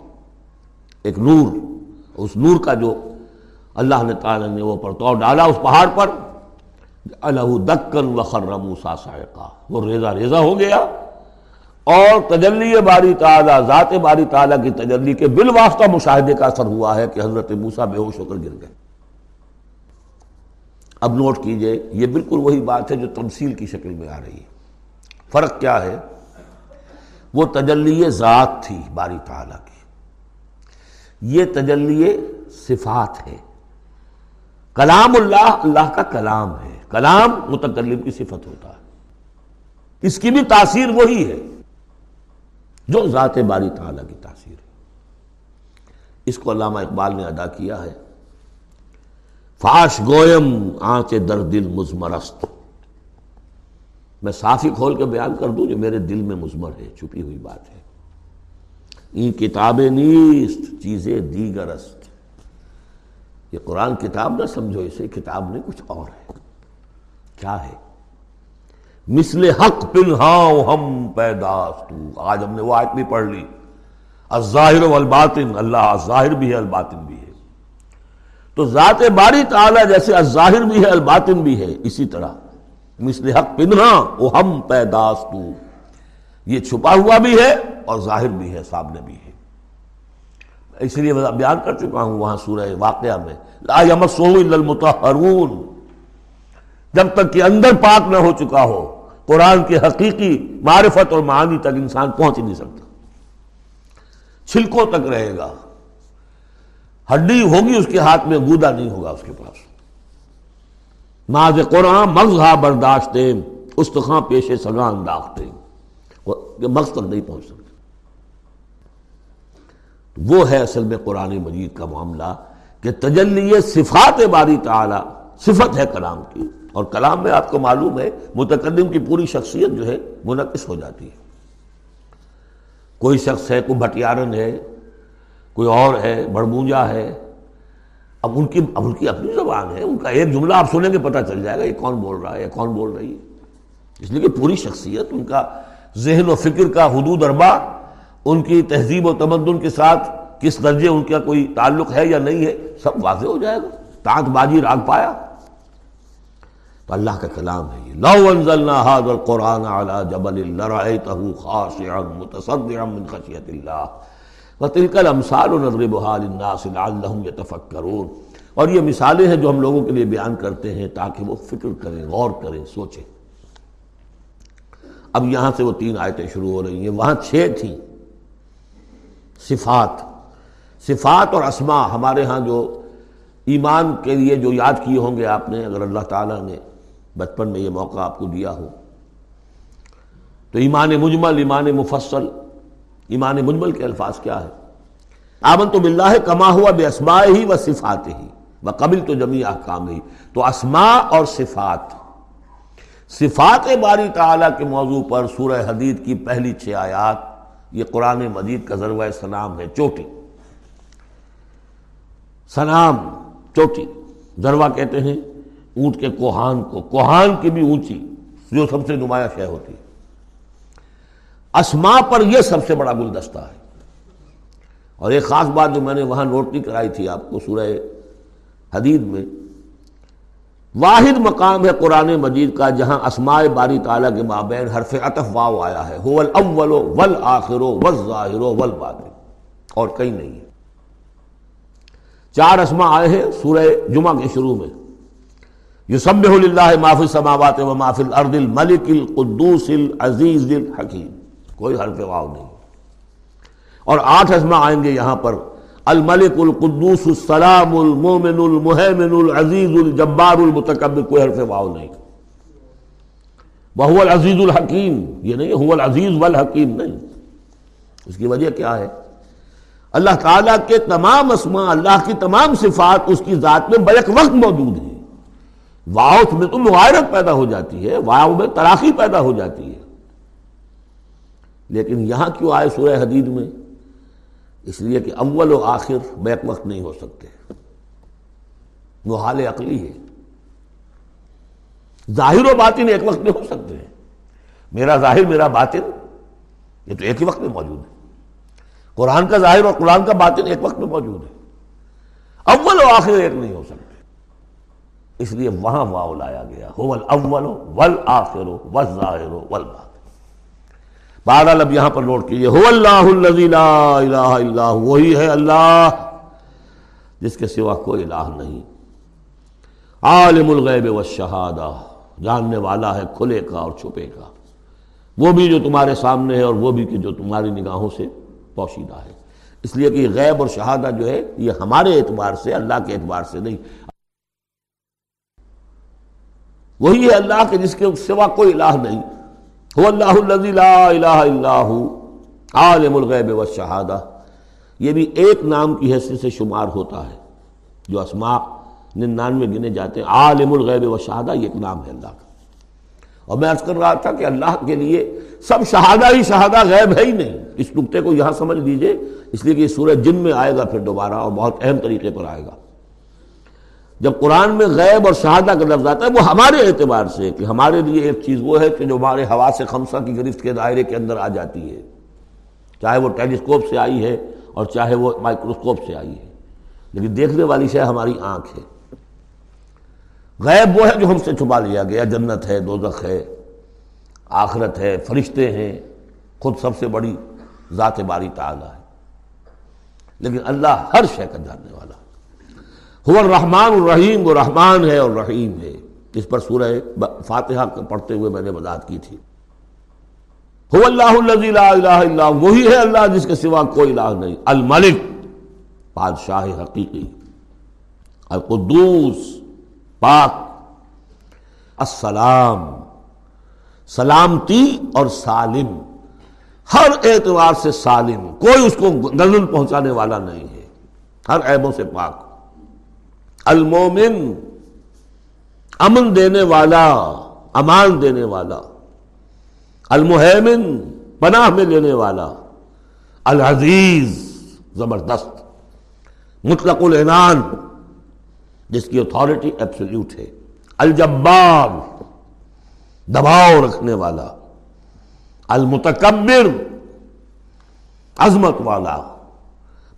ایک نور، اس نور کا جو اللہ نے تعالیٰ نے وہ پرتو ڈالا اس پہاڑ پر، الہ دکن وخر موسیٰ صاعقہ، وہ ریزہ ریزہ ہو گیا، اور تجلی باری تعالیٰ، ذات باری تعالیٰ کی تجلی کے بالواسطہ مشاہدے کا اثر ہوا ہے کہ حضرت موسیٰ بے ہوش ہو کر گر گئے. اب نوٹ کیجئے، یہ بالکل وہی بات ہے جو تمثیل کی شکل میں آ رہی ہے. فرق کیا ہے؟ وہ تجلی ذات تھی باری تعالیٰ کی، یہ تجلی صفات ہے. کلام اللہ، اللہ کا کلام ہے، کلام متکلم کی صفت ہوتا ہے، اس کی بھی تاثیر وہی ہے جو ذات باری تعالیٰ کی تاثیر ہے. اس کو علامہ اقبال نے ادا کیا ہے، فاش گویم آنچ در دل مزمرست، میں صاف ہی کھول کے بیان کر دوں جو میرے دل میں مزمر ہے، چھپی ہوئی بات ہے. این کتابیں نیست چیزیں دیگر است، یہ قرآن کتاب نہ سمجھو اسے، کتاب نہیں کچھ اور ہے. کیا ہے؟ مثل حق پنہاؤں ہم پیداست، آج ہم نے وہ آیت بھی پڑھ لی، الظاہر والباطن، اللہ الظاہر بھی ہے الباطن بھی ہے. تو ذات باری تعالیٰ جیسے الظاہر بھی ہے الباطن بھی ہے، اسی طرح مثل حق پنہا وہ ہم پیداستو، یہ چھپا ہوا بھی ہے اور ظاہر بھی ہے، سامنے بھی ہے. اس لیے بیان کر چکا ہوں وہاں سورہ واقعہ میں، لا یمسہ الا المطہرون، جب تک کہ اندر پاک نہ ہو چکا ہو، قرآن کی حقیقی معرفت اور معانی تک انسان پہنچ ہی نہیں سکتا، چھلکوں تک رہے گا، ہڈی ہوگی اس کے ہاتھ میں، گودا نہیں ہوگا اس کے پاس. ناز قرآن مغزہ برداشتے، استخاں پیشے سگاں انداختے، مغز تک نہیں پہنچ سکتے. وہ ہے اصل میں قرآن مجید کا معاملہ کہ تجلی صفات باری تعالی، صفت ہے کلام کی، اور کلام میں آپ کو معلوم ہے متکلم کی پوری شخصیت جو ہے منعکس ہو جاتی ہے. کوئی شخص ہے، کوئی بھٹیارن ہے، کوئی اور ہے، بڑبونجا ہے، اب ان کی اب ان کی اپنی زبان ہے، ان کا ایک جملہ آپ سنیں گے پتہ چل جائے گا یہ کون بول رہا ہے، یہ کون بول رہی ہے، اس لیے کہ پوری شخصیت، ان کا ذہن و فکر کا حدود اربع، ان کی تہذیب و تمدن کے ساتھ کس درجے ان کا کوئی تعلق ہے یا نہیں ہے، سب واضح ہو جائے گا، تانک بازی راگ پایا. تو اللہ کا کلام ہے یہ، لو انزلنا ھذا القرآن علی جبل لرأیتہ خاشعا متصدعا من خشیۃ اللہ وتلک الامثال نضربها للناس لعلهم يتفکرون، اور یہ مثالیں ہیں جو ہم لوگوں کے لیے بیان کرتے ہیں تاکہ وہ فکر کریں، غور کریں، سوچیں. اب یہاں سے وہ تین آیتیں شروع ہو رہی ہیں، وہاں چھ تھیں صفات. صفات اور اسماء ہمارے ہاں جو ایمان کے لیے جو یاد کیے ہوں گے آپ نے، اگر اللہ تعالیٰ نے بچپن میں یہ موقع آپ کو دیا ہو تو ایمان مجمل، ایمان مفصل. ایمان مجمل کے الفاظ کیا ہے؟ آمنت باللہ کما ہوا باسمائہ و صفاتہ وقبلت جمیع احکامہ. تو اسماء اور صفات، صفات باری تعالیٰ کے موضوع پر سورہ حدید کی پہلی چھ آیات، یہ قرآن مجید کا ذروۂ سنام ہے، چوٹی سنام، چوٹی ذروہ کہتے ہیں اونٹ کے کوہان کو، کوہان کی بھی اونچی جو سب سے نمایاں شے ہوتی ہے. اسماء پر یہ سب سے بڑا گلدستہ ہے. اور ایک خاص بات جو میں نے وہاں نوٹ نہیں کرائی تھی آپ کو، سورہ حدید میں واحد مقام ہے قرآن مجید کا جہاں اسماء باری تعالیٰ کے مابین حرف عطف واو آیا ہے، هو الاول والآخر والظاہر والباطن، اور کہیں نہیں ہے. چار اسماء آئے ہیں سورہ جمعہ کے شروع میں، یسبح للہ ما فی السماوات و ما فی الارض الملک القدوس العزیز الحکیم، کوئی حرف واو نہیں. اور آٹھ اسماء آئیں گے یہاں پر، الملک القدوس السلام المومن المہیمن العزیز الجبار المتکبر، کوئی حرف واو نہیں. وہو العزیز الحکیم، یہ نہیں هو العزیز والحکیم، نہیں. اس کی وجہ کیا ہے؟ اللہ تعالیٰ کے تمام اسماء، اللہ کی تمام صفات اس کی ذات میں بیک وقت موجود ہیں، واؤ میں تو معارت پیدا ہو جاتی ہے، واؤ میں تراخی پیدا ہو جاتی ہے، لیکن یہاں کیوں آئے سورہ حدید میں؟ اس لیے کہ اول و آخر بیک وقت نہیں ہو سکتے، وہ حال عقلی ہے، ظاہر و باطن ایک وقت میں ہو سکتے ہیں، میرا ظاہر میرا باطن یہ تو ایک ہی وقت میں موجود ہے، قرآن کا ظاہر اور قرآن کا باطن ایک وقت میں موجود ہے، اول و آخر ایک نہیں ہو سکتے، اس لیے وہاں واو لایا گیا، هو الاول والآخر والظاہر والباطن۔ بہرحال اب یہاں پر نوٹ کیجیے، هو اللہ الذی لا الہ الا هو، وہی ہے اللہ جس کے سوا کوئی الہ نہیں، عالم الغیب والشہادہ، جاننے والا ہے کھلے کا اور چھپے کا، وہ بھی جو تمہارے سامنے ہے اور وہ بھی کہ جو تمہاری نگاہوں سے پوشیدہ ہے، اس لیے کہ غیب اور شہادہ جو ہے یہ ہمارے اعتبار سے، اللہ کے اعتبار سے نہیں، وہی ہے اللہ کے جس کے سوا کوئی الہ نہیں، هو اللہ الذی لا الہ الا هو عالم الغیب والشہادہ، یہ بھی ایک نام کی حیثیت سے شمار ہوتا ہے، جو اسماء ننانوے گنے جاتے ہیں، عالم الغیب و شہادہ یہ ایک نام ہے اللہ کا، اور میں عرض کر رہا تھا کہ اللہ کے لیے سب شہادہ ہی شہادہ، غیب ہے ہی نہیں، اس نقطے کو یہاں سمجھ لیجئے، اس لیے کہ یہ سورہ جن میں آئے گا پھر دوبارہ، اور بہت اہم طریقے پر آئے گا۔ جب قرآن میں غیب اور شہادہ کا لفظ آتا ہے وہ ہمارے اعتبار سے، کہ ہمارے لیے ایک چیز وہ ہے کہ جو ہمارے حواس خمسہ کی گرفت کے دائرے کے اندر آ جاتی ہے، چاہے وہ ٹیلیسکوپ سے آئی ہے اور چاہے وہ مائکروسکوپ سے آئی ہے، لیکن دیکھنے والی شے ہماری آنکھ ہے۔ غیب وہ ہے جو ہم سے چھپا لیا گیا، جنت ہے، دوزخ ہے، آخرت ہے، فرشتے ہیں، خود سب سے بڑی ذات باری تعالی ہے، لیکن اللہ ہر شے کا جاننے والا ہے۔ هو الرحمن الرحیم، وہ رحمان ہے اور رحیم ہے، اس پر سورہ فاتحہ پڑھتے ہوئے میں نے وضاحت کی تھی۔ هو اللہ الذی لا الہ الا اللہ، وہی ہے اللہ جس کے سوا کوئی الہ نہیں، الملک بادشاہ حقیقی، القدوس پاک، السلام سلامتی اور سالم، ہر اعتبار سے سالم، کوئی اس کو غلن پہنچانے والا نہیں ہے، ہر عیبوں سے پاک، المومن امن دینے والا، امان دینے والا، المہیمن پناہ میں لینے والا، العزیز زبردست، مطلق العنان جس کی اتھارٹی ایبسلیوٹ ہے، الجبار دباؤ رکھنے والا، المتکبر عظمت والا،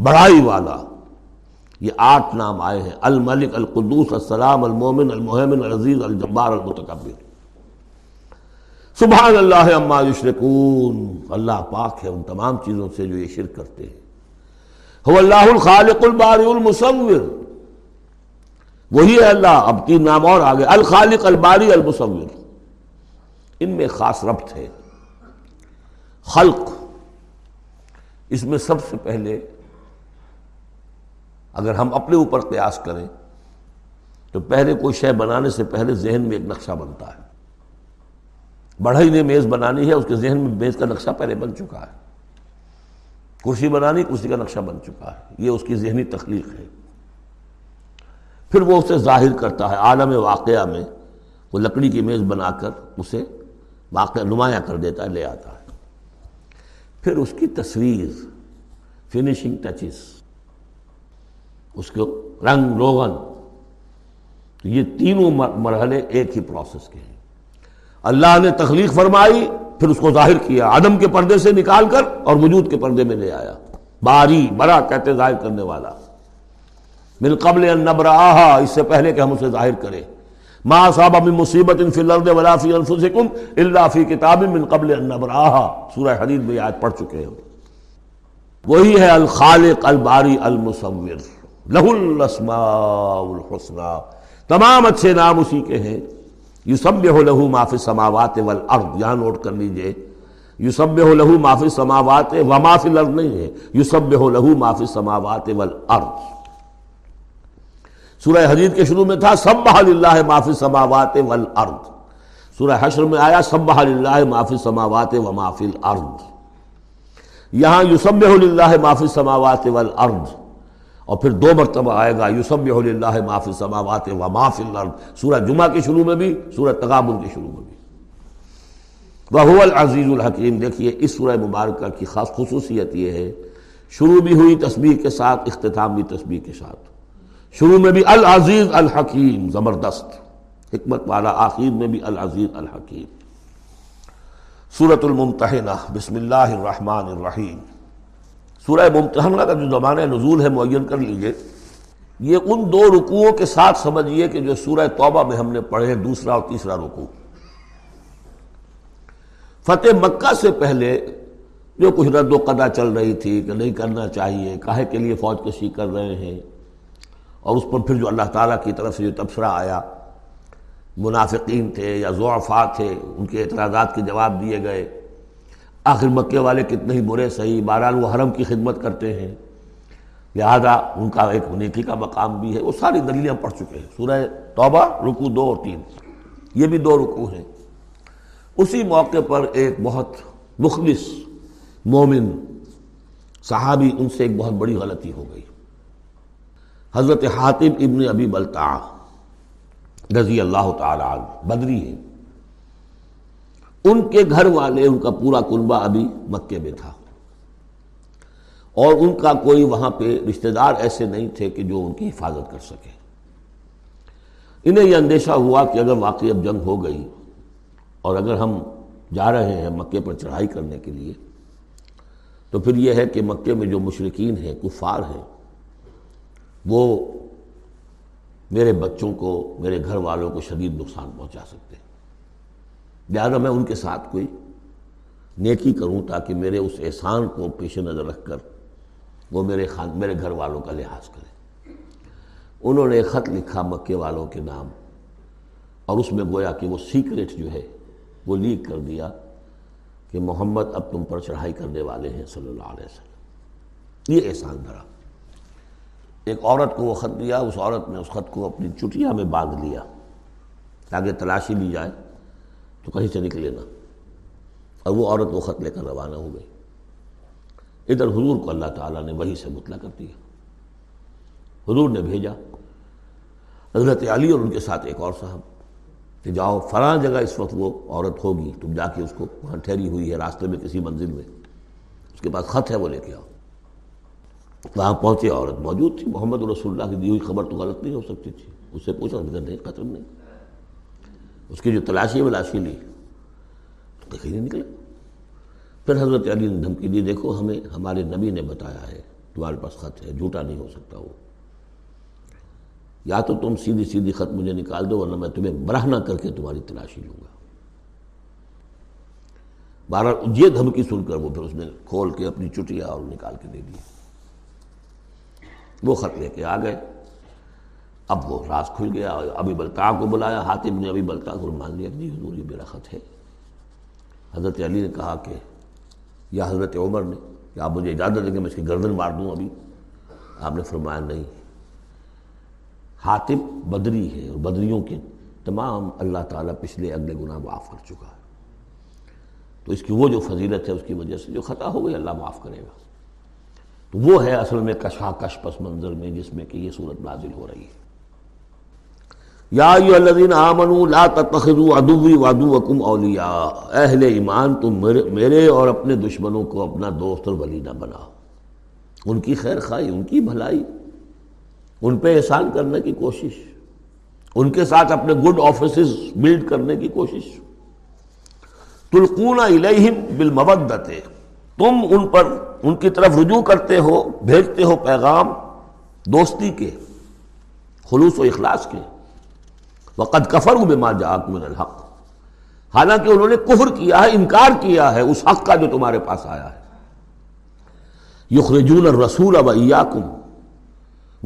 بڑائی والا، یہ آٹھ نام آئے ہیں، الملک، القدوس، السلام، المومن، المہیمن، العزیز، الجبار، المتکبر۔ سبحان اللہ عما یشرکون، اللہ پاک ہے ان تمام چیزوں سے جو یہ شرک کرتے ہیں۔ هو اللہ الخالق الباری المصور، وہی ہے اللہ، اب تین نام اور آگے، الخالق الباری المصور، ان میں خاص ربط ہے۔ خلق، اس میں سب سے پہلے اگر ہم اپنے اوپر قیاس کریں تو پہلے کوئی شے بنانے سے پہلے ذہن میں ایک نقشہ بنتا ہے، بڑھئی نے میز بنانی ہے، اس کے ذہن میں میز کا نقشہ پہلے بن چکا ہے، کرسی بنانی، کرسی کا نقشہ بن چکا ہے، یہ اس کی ذہنی تخلیق ہے، پھر وہ اسے ظاہر کرتا ہے عالم واقعہ میں، وہ لکڑی کی میز بنا کر اسے واقعہ نمایاں کر دیتا ہے، لے آتا ہے، پھر اس کی تصویر، فنیشنگ ٹچز، اس کو رنگ روغن، تو یہ تینوں مرحلے ایک ہی پروسیس کے ہیں۔ اللہ نے تخلیق فرمائی، پھر اس کو ظاہر کیا، عدم کے پردے سے نکال کر اور وجود کے پردے میں لے آیا، باری بڑا کہتے ظاہر کرنے والا، من قبل ان نبرآہا، اس سے پہلے کہ ہم اسے ظاہر کریں، ما اصاب من مصیبت فی الارض ولا فی انفسکم الا فی کتاب من قبل ان نبرآہا، سورہ حدید میں آیت پڑھ چکے ہیں۔ وہی ہے الخالق الباری المصور، لہ الاسماء الحسنی، تمام اچھے نام اسی کے ہیں، یسبح لہ ما فی السماوات والارض، یہاں نوٹ کر لیجئے، یسبح لہ ما فی السماوات و ما فی الارض نہیں ہے، یسبح لہ ما فی السماوات والارض۔ سورہ حدید کے شروع میں تھا سبح للہ ما فی السماوات والارض، سورہ حشر میں آیا سبح للہ ما فی السماوات و ما فی الارض، یہاں یسبح للہ ما فی السماوات والارض، اور پھر دو مرتبہ آئے گا یسبح للہ ما فی السماوات و ما فی الارض، سورہ جمعہ کے شروع میں بھی، سورہ تغابن کے شروع میں بھی. وَهُوَ الْعَزِيزُ الْحَكِيمُ. دیکھیے اس سورہ مبارکہ کی خاص خصوصیت یہ ہے، شروع بھی ہوئی تسبیح کے ساتھ، اختتام بھی تسبیح کے ساتھ. شروع میں بھی العزیز الحکیم، زبردست حکمت والا، آخر میں بھی العزیز الحکیم. سورة الممتحنہ. بسم اللہ الرحمن الرحیم. سورہ ممتحنہ کا جو زمانہ نزول ہے معین کر لیجئے، یہ ان دو رکوعوں کے ساتھ سمجھیے کہ جو سورہ توبہ میں ہم نے پڑھے ہیں، دوسرا اور تیسرا رکوع. فتح مکہ سے پہلے جو کچھ رد و قدا چل رہی تھی کہ نہیں کرنا چاہیے، کاہے کے لیے فوج کشی کر رہے ہیں، اور اس پر پھر جو اللہ تعالیٰ کی طرف سے جو تبصرہ آیا، منافقین تھے یا ضعفاء تھے، ان کے اعتراضات کے جواب دیے گئے. آخر مکے والے کتنے ہی برے صحیح، بہرحال وہ حرم کی خدمت کرتے ہیں، لہذا ان کا ایک نیکی کا مقام بھی ہے. وہ ساری دلیلیں پڑھ چکے ہیں. سورہ توبہ رکوع دو اور تین، یہ بھی دو رکوع ہیں. اسی موقع پر ایک بہت مخلص مومن صحابی، ان سے ایک بہت بڑی غلطی ہو گئی. حضرت حاطب ابن ابی بلتعہ رضی اللہ تعالی عنہ، بدری ہیں. ان کے گھر والے، ان کا پورا کنبہ ابھی مکے میں تھا، اور ان کا کوئی وہاں پہ رشتہ دار ایسے نہیں تھے کہ جو ان کی حفاظت کر سکے. انہیں یہ اندیشہ ہوا کہ اگر واقعی اب جنگ ہو گئی اور اگر ہم جا رہے ہیں مکے پر چڑھائی کرنے کے لیے، تو پھر یہ ہے کہ مکے میں جو مشرکین ہیں، کفار ہیں، وہ میرے بچوں کو، میرے گھر والوں کو شدید نقصان پہنچا سکتے ہیں، لہٰذا میں ان کے ساتھ کوئی نیکی کروں تاکہ میرے اس احسان کو پیش نظر رکھ کر وہ میرے خان میرے گھر والوں کا لحاظ کریں. انہوں نے خط لکھا مکے والوں کے نام، اور اس میں گویا کہ وہ سیکریٹ جو ہے وہ لیک کر دیا کہ محمد اب تم پر چڑھائی کرنے والے ہیں صلی اللہ علیہ وسلم. یہ احسان بھرا. ایک عورت کو وہ خط دیا، اس عورت نے اس خط کو اپنی چٹیا میں باندھ لیا تاکہ تلاشی لی جائے تو کہیں سے نکلے نہ، اور وہ عورت وہ خط لے کر روانہ ہو گئی. ادھر حضور کو اللہ تعالیٰ نے وحی سے مطلع کر دیا، حضور نے بھیجا حضرت علی اور ان کے ساتھ ایک اور صاحب کہ جاؤ فلاں جگہ، اس وقت وہ عورت ہوگی، تم جا کے اس کو وہاں ٹھہری ہوئی ہے راستے میں کسی منزل میں، اس کے پاس خط ہے، وہ لے کے آؤ. وہاں پہنچے، عورت موجود تھی. محمد رسول اللہ کی دی ہوئی خبر تو غلط نہیں ہو سکتی تھی. اس سے پوچھا، نہیں قتل نہیں. اس کی جو تلاشی ولاشی لی تو کہیں نہیں نکلا. پھر حضرت علی نے دھمکی دی، دیکھو ہمیں ہمارے نبی نے بتایا ہے تمہارے پاس خط ہے، جھوٹا نہیں ہو سکتا وہ، یا تو تم سیدھی سیدھی خط مجھے نکال دو ورنہ میں تمہیں برہنہ کر کے تمہاری تلاشی لوں گا. بہرحال یہ دھمکی سن کر وہ پھر اس نے کھول کے اپنی چٹیا اور نکال کے دے دی. وہ خط لے کے آ گئے. اب وہ راز کھل گیا. ابی بلتعہ کو بلایا، حاتم نے ابی بلتعہ کو مان لیا کہ جی حضور یہ میرا خط ہے. حضرت علی نے کہا کہ یا حضرت عمر نے کہ آپ مجھے اجازت دیں کہ میں اس کی گردن مار دوں ابھی. آپ نے فرمایا نہیں. حاطب بدری ہے اور بدریوں کے تمام اللہ تعالیٰ پچھلے اگلے گناہ معاف کر چکا ہے، تو اس کی وہ جو فضیلت ہے اس کی وجہ سے جو خطا ہو گئی اللہ معاف کرے گا. تو وہ ہے اصل میں کشاکش پس منظر میں جس میں کہ یہ صورت نازل ہو رہی ہے. یا ایھا الذین آمنوا لا تتخذوا عدوی وعدوکم اولیاء. اہل ایمان تم میرے اور اپنے دشمنوں کو اپنا دوست اور ولی نہ بناؤ. ان کی خیر خواہی، ان کی بھلائی، ان پہ احسان کرنے کی کوشش، ان کے ساتھ اپنے گڈ آفیسز بلڈ کرنے کی کوشش. تلقون الیہم بالمودۃ. تم ان پر ان کی طرف رجوع کرتے ہو، بھیجتے ہو پیغام دوستی کے، خلوص و اخلاص کے. وقد کفروا بما جاءکم من الحق. حالانکہ انہوں نے کفر کیا ہے، انکار کیا ہے اس حق کا جو تمہارے پاس آیا ہے. یخرجون الرسول وایاکم.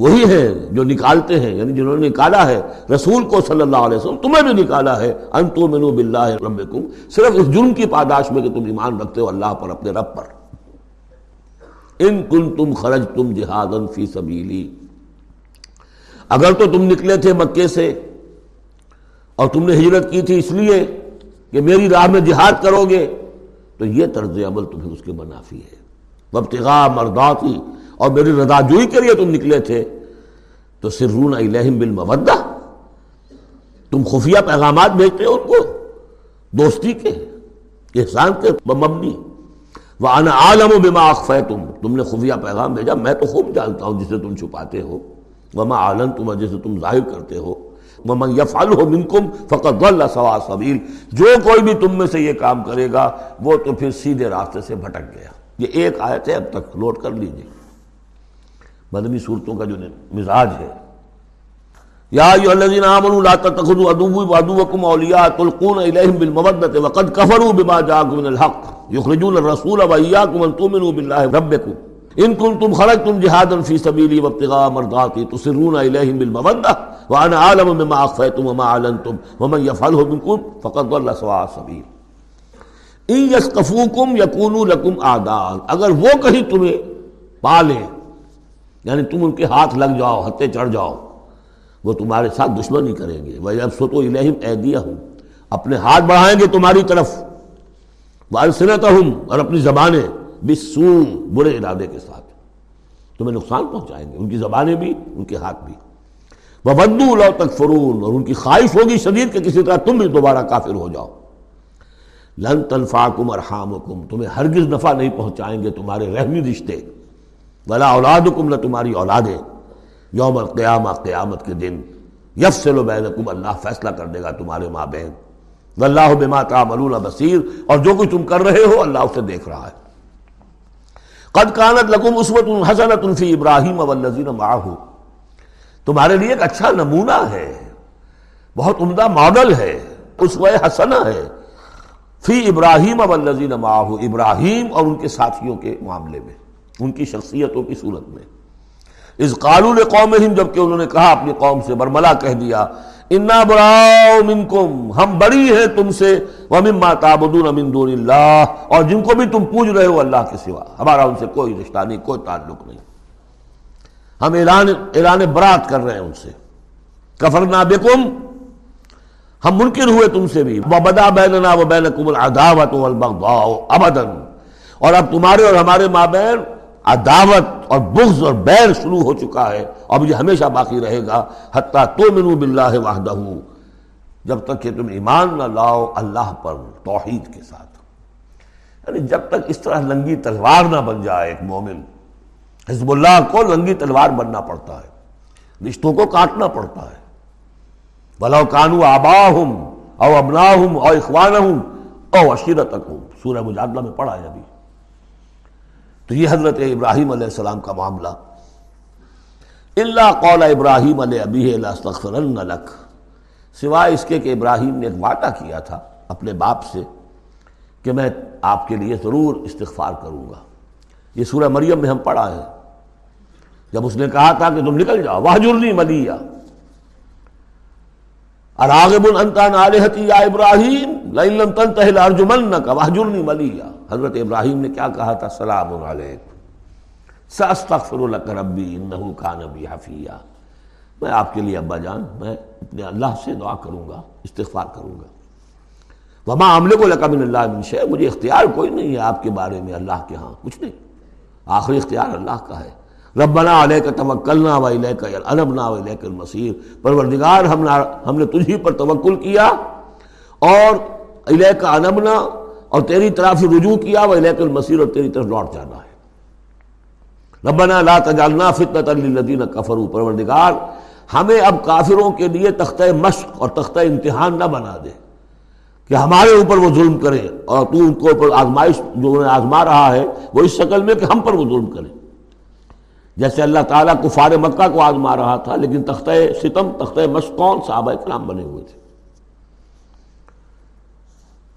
وہی ہے جو نکالتے ہیں، یعنی جنہوں نے نکالا ہے رسول کو صلی اللہ علیہ وسلم، تمہیں بھی نکالا ہے. ان تؤمنوا باللہ ربکم، صرف اس جرم کی پاداش میں کہ تم ایمان رکھتے ہو اللہ پر، اپنے رب پر. ان کنتم خرجتم جہادا فی سبیلی. اگر تو تم نکلے تھے مکے سے اور تم نے ہجرت کی تھی اس لیے کہ میری راہ میں جہاد کرو گے، تو یہ طرز عمل تمہیں اس کے منافی ہے. وابتغاء مرضاتی، اور میری رضا جوئی کے لیے تم نکلے تھے، تو سرون الیہم بالمودہ، تم خفیہ پیغامات بھیجتے ہو ان کو دوستی کے، احسان کے مبنی. وانا عالم بما اخفیتم، تم نے خفیہ پیغام بھیجا، میں تو خوب جانتا ہوں جسے تم چھپاتے ہو. وما اعلنتم، جسے تم ظاہر کرتے ہو. ومن يفعله منكم فقد ضل سواء السبيل، جو کوئی بھی تم میں سے یہ کام کرے گا وہ تو پھر سیدھے راستے سے بھٹک گیا. یہ ایک آیت ہے، اب تک نوٹ کر لیجیے. مدنی صورتوں کا جو مزاج ہے، یا ایھا الذین آمنوا لا تتخذوا عدوی وعدوکم اولیاء تلقون الیہم بالمودۃ وقد کفروا بما جاءکم من الحق یخرجون الرسول وایاکم ان تؤمنوا باللہ ربکم ان کنتم خرجتم جہادا فی سبیلی وابتغاء مرضاتی تسرون الیہم بالمودہ وانا اعلم بما اخفیتم وما اعلنتم ومن یفعلہ منکم فقد ضل سواء السبیل. ان یثقفوکم یکونوا لکم اعداء، اگر وہ کہیں تمہیں پا لیں، یعنی تم ان کے ہاتھ لگ جاؤ، ہتھے چڑھ جاؤ، وہ تمہارے ساتھ دشمنی کریں گے. ویبسطوا الیہم ایدیہم، اپنے ہاتھ بڑھائیں گے تمہاری طرف، والسنتہم، اور اپنی زبانیں، بسوء، برے ارادے کے ساتھ تمہیں نقصان پہنچائیں گے، ان کی زبانیں بھی ان کے ہاتھ بھی. وَوَدُّوا لَوْ تَكْفُرُونَ، اور ان کی خواہش ہوگی شدید کہ کسی طرح تم بھی دوبارہ کافر ہو جاؤ. لَن تَنْفَعَكُمْ أَرْحَامُكُمْ، تمہیں ہرگز نفع نہیں پہنچائیں گے تمہارے رحمی رشتے. وَلَا أَوْلَادُكُمْ، نہ تمہاری اولادیں. یوم القیامہ، قیامت کے دن، یفصل بینکم، اللہ فیصلہ کر دے گا تمہارے مابین. وَاللَّهُ بِمَا تَعْمَلُونَ بَصِیر، اور جو کچھ تم کر رہے ہو اللہ اسے دیکھ رہا ہے. قد کانت لکم اسوۃ حسنۃ فی ابراہیم والذین معہ، تمہارے لیے ایک اچھا نمونہ ہے، بہت عمدہ ماڈل ہے، اسوہ حسنہ ہے، فی ابراہیم والذین معہ، ابراہیم اور ان کے ساتھیوں کے معاملے میں، ان کی شخصیتوں کی صورت میں. اذ قالوا لقومہم، جبکہ انہوں نے کہا اپنی قوم سے، برملا کہہ دیا، انا براء منکم، ہم بری ہیں تم سے، ومما تعبدون من دون اللہ، اور جن کو بھی تم پوج رہے ہو اللہ کے سوا، ہمارا ان سے کوئی رشتہ نہیں، کوئی تعلق نہیں. ہم اعلان اعلان برات کر رہے ہیں ان سے. کفرنا بکم، ہم منکر ہوئے تم سے بھی. وبدا بیننا وبینکم العداوۃ والبغضاء ابدا، اور اب تمہارے اور ہمارے مابین عداوت اور بغض اور بیر شروع ہو چکا ہے، اب یہ ہمیشہ باقی رہے گا. حتیٰ تؤمنوا باللہ وحدہ، جب تک کہ تم ایمان نہ لاؤ اللہ پر توحید کے ساتھ. یعنی جب تک اس طرح لنگی تلوار نہ بن جائے ایک مومن. حزب اللہ کو لنگی تلوار بننا پڑتا ہے، رشتوں کو کاٹنا پڑتا ہے. وَلَوْ كَانُوا آبَاءَهُمْ أَوْ أَبْنَاءَهُمْ أَوْ إِخْوَانَهُمْ أَوْ عَشِيرَتَهُمْ، سورہ مجادلہ میں پڑھا ہے ابھی. تو یہ حضرت ابراہیم علیہ السلام کا معاملہ. الا قول ابراہیم علیہ ابیہ لاستغفرن لک، سوائے اس کے کہ ابراہیم نے ایک وعدہ کیا تھا اپنے باپ سے کہ میں آپ کے لیے ضرور استغفار کروں گا. یہ سورہ مریم میں ہم پڑھا ہے، جب اس نے کہا تھا کہ تم نکل جاؤ، واہجرنی ملیا، اراغب انت عن آلہتی یا ابراہیم لئن لم تنتہ لارجمنک واہجرنی ملیا. حضرت ابراہیم نے کیا کہا تھا؟ سلام علیکم، سأستغفر لک ربی انہ کان بی حفیہ، میں آپ کے لیے ابا جان، میں اپنے اللہ سے دعا کروں گا، استغفار کروں گا. وما املک لک من اللہ من شیء، مجھے اختیار کوئی نہیں ہے آپ کے بارے میں، اللہ کے ہاں کچھ نہیں، آخری اختیار اللہ کا ہے. ربنا علیک توکلنا و الیک انبنا و الیک المصیر، پروردگار ہم نے تجھ ہی پر توکل کیا اور الیک انبنا، اور تیری طرف رجوع کیا، و الیک المصیر، اور تیری طرف لوٹ جانا ہے. ربنا لا تجعلنا فتنۃ للذین کفروا، پروردگار ہمیں اب کافروں کے لیے تختہ مشق اور تختہ امتحان نہ بنا دے کہ ہمارے اوپر وہ ظلم کریں، اور تو ان کو اوپر آزمائش جو انہیں آزما رہا ہے وہ اس شکل میں کہ ہم پر وہ ظلم کریں، جیسے اللہ تعالیٰ کفار مکہ کو آزما رہا تھا، لیکن تختہ ستم، تختہ مشقون صحابہ اکرام بنے ہوئے تھے.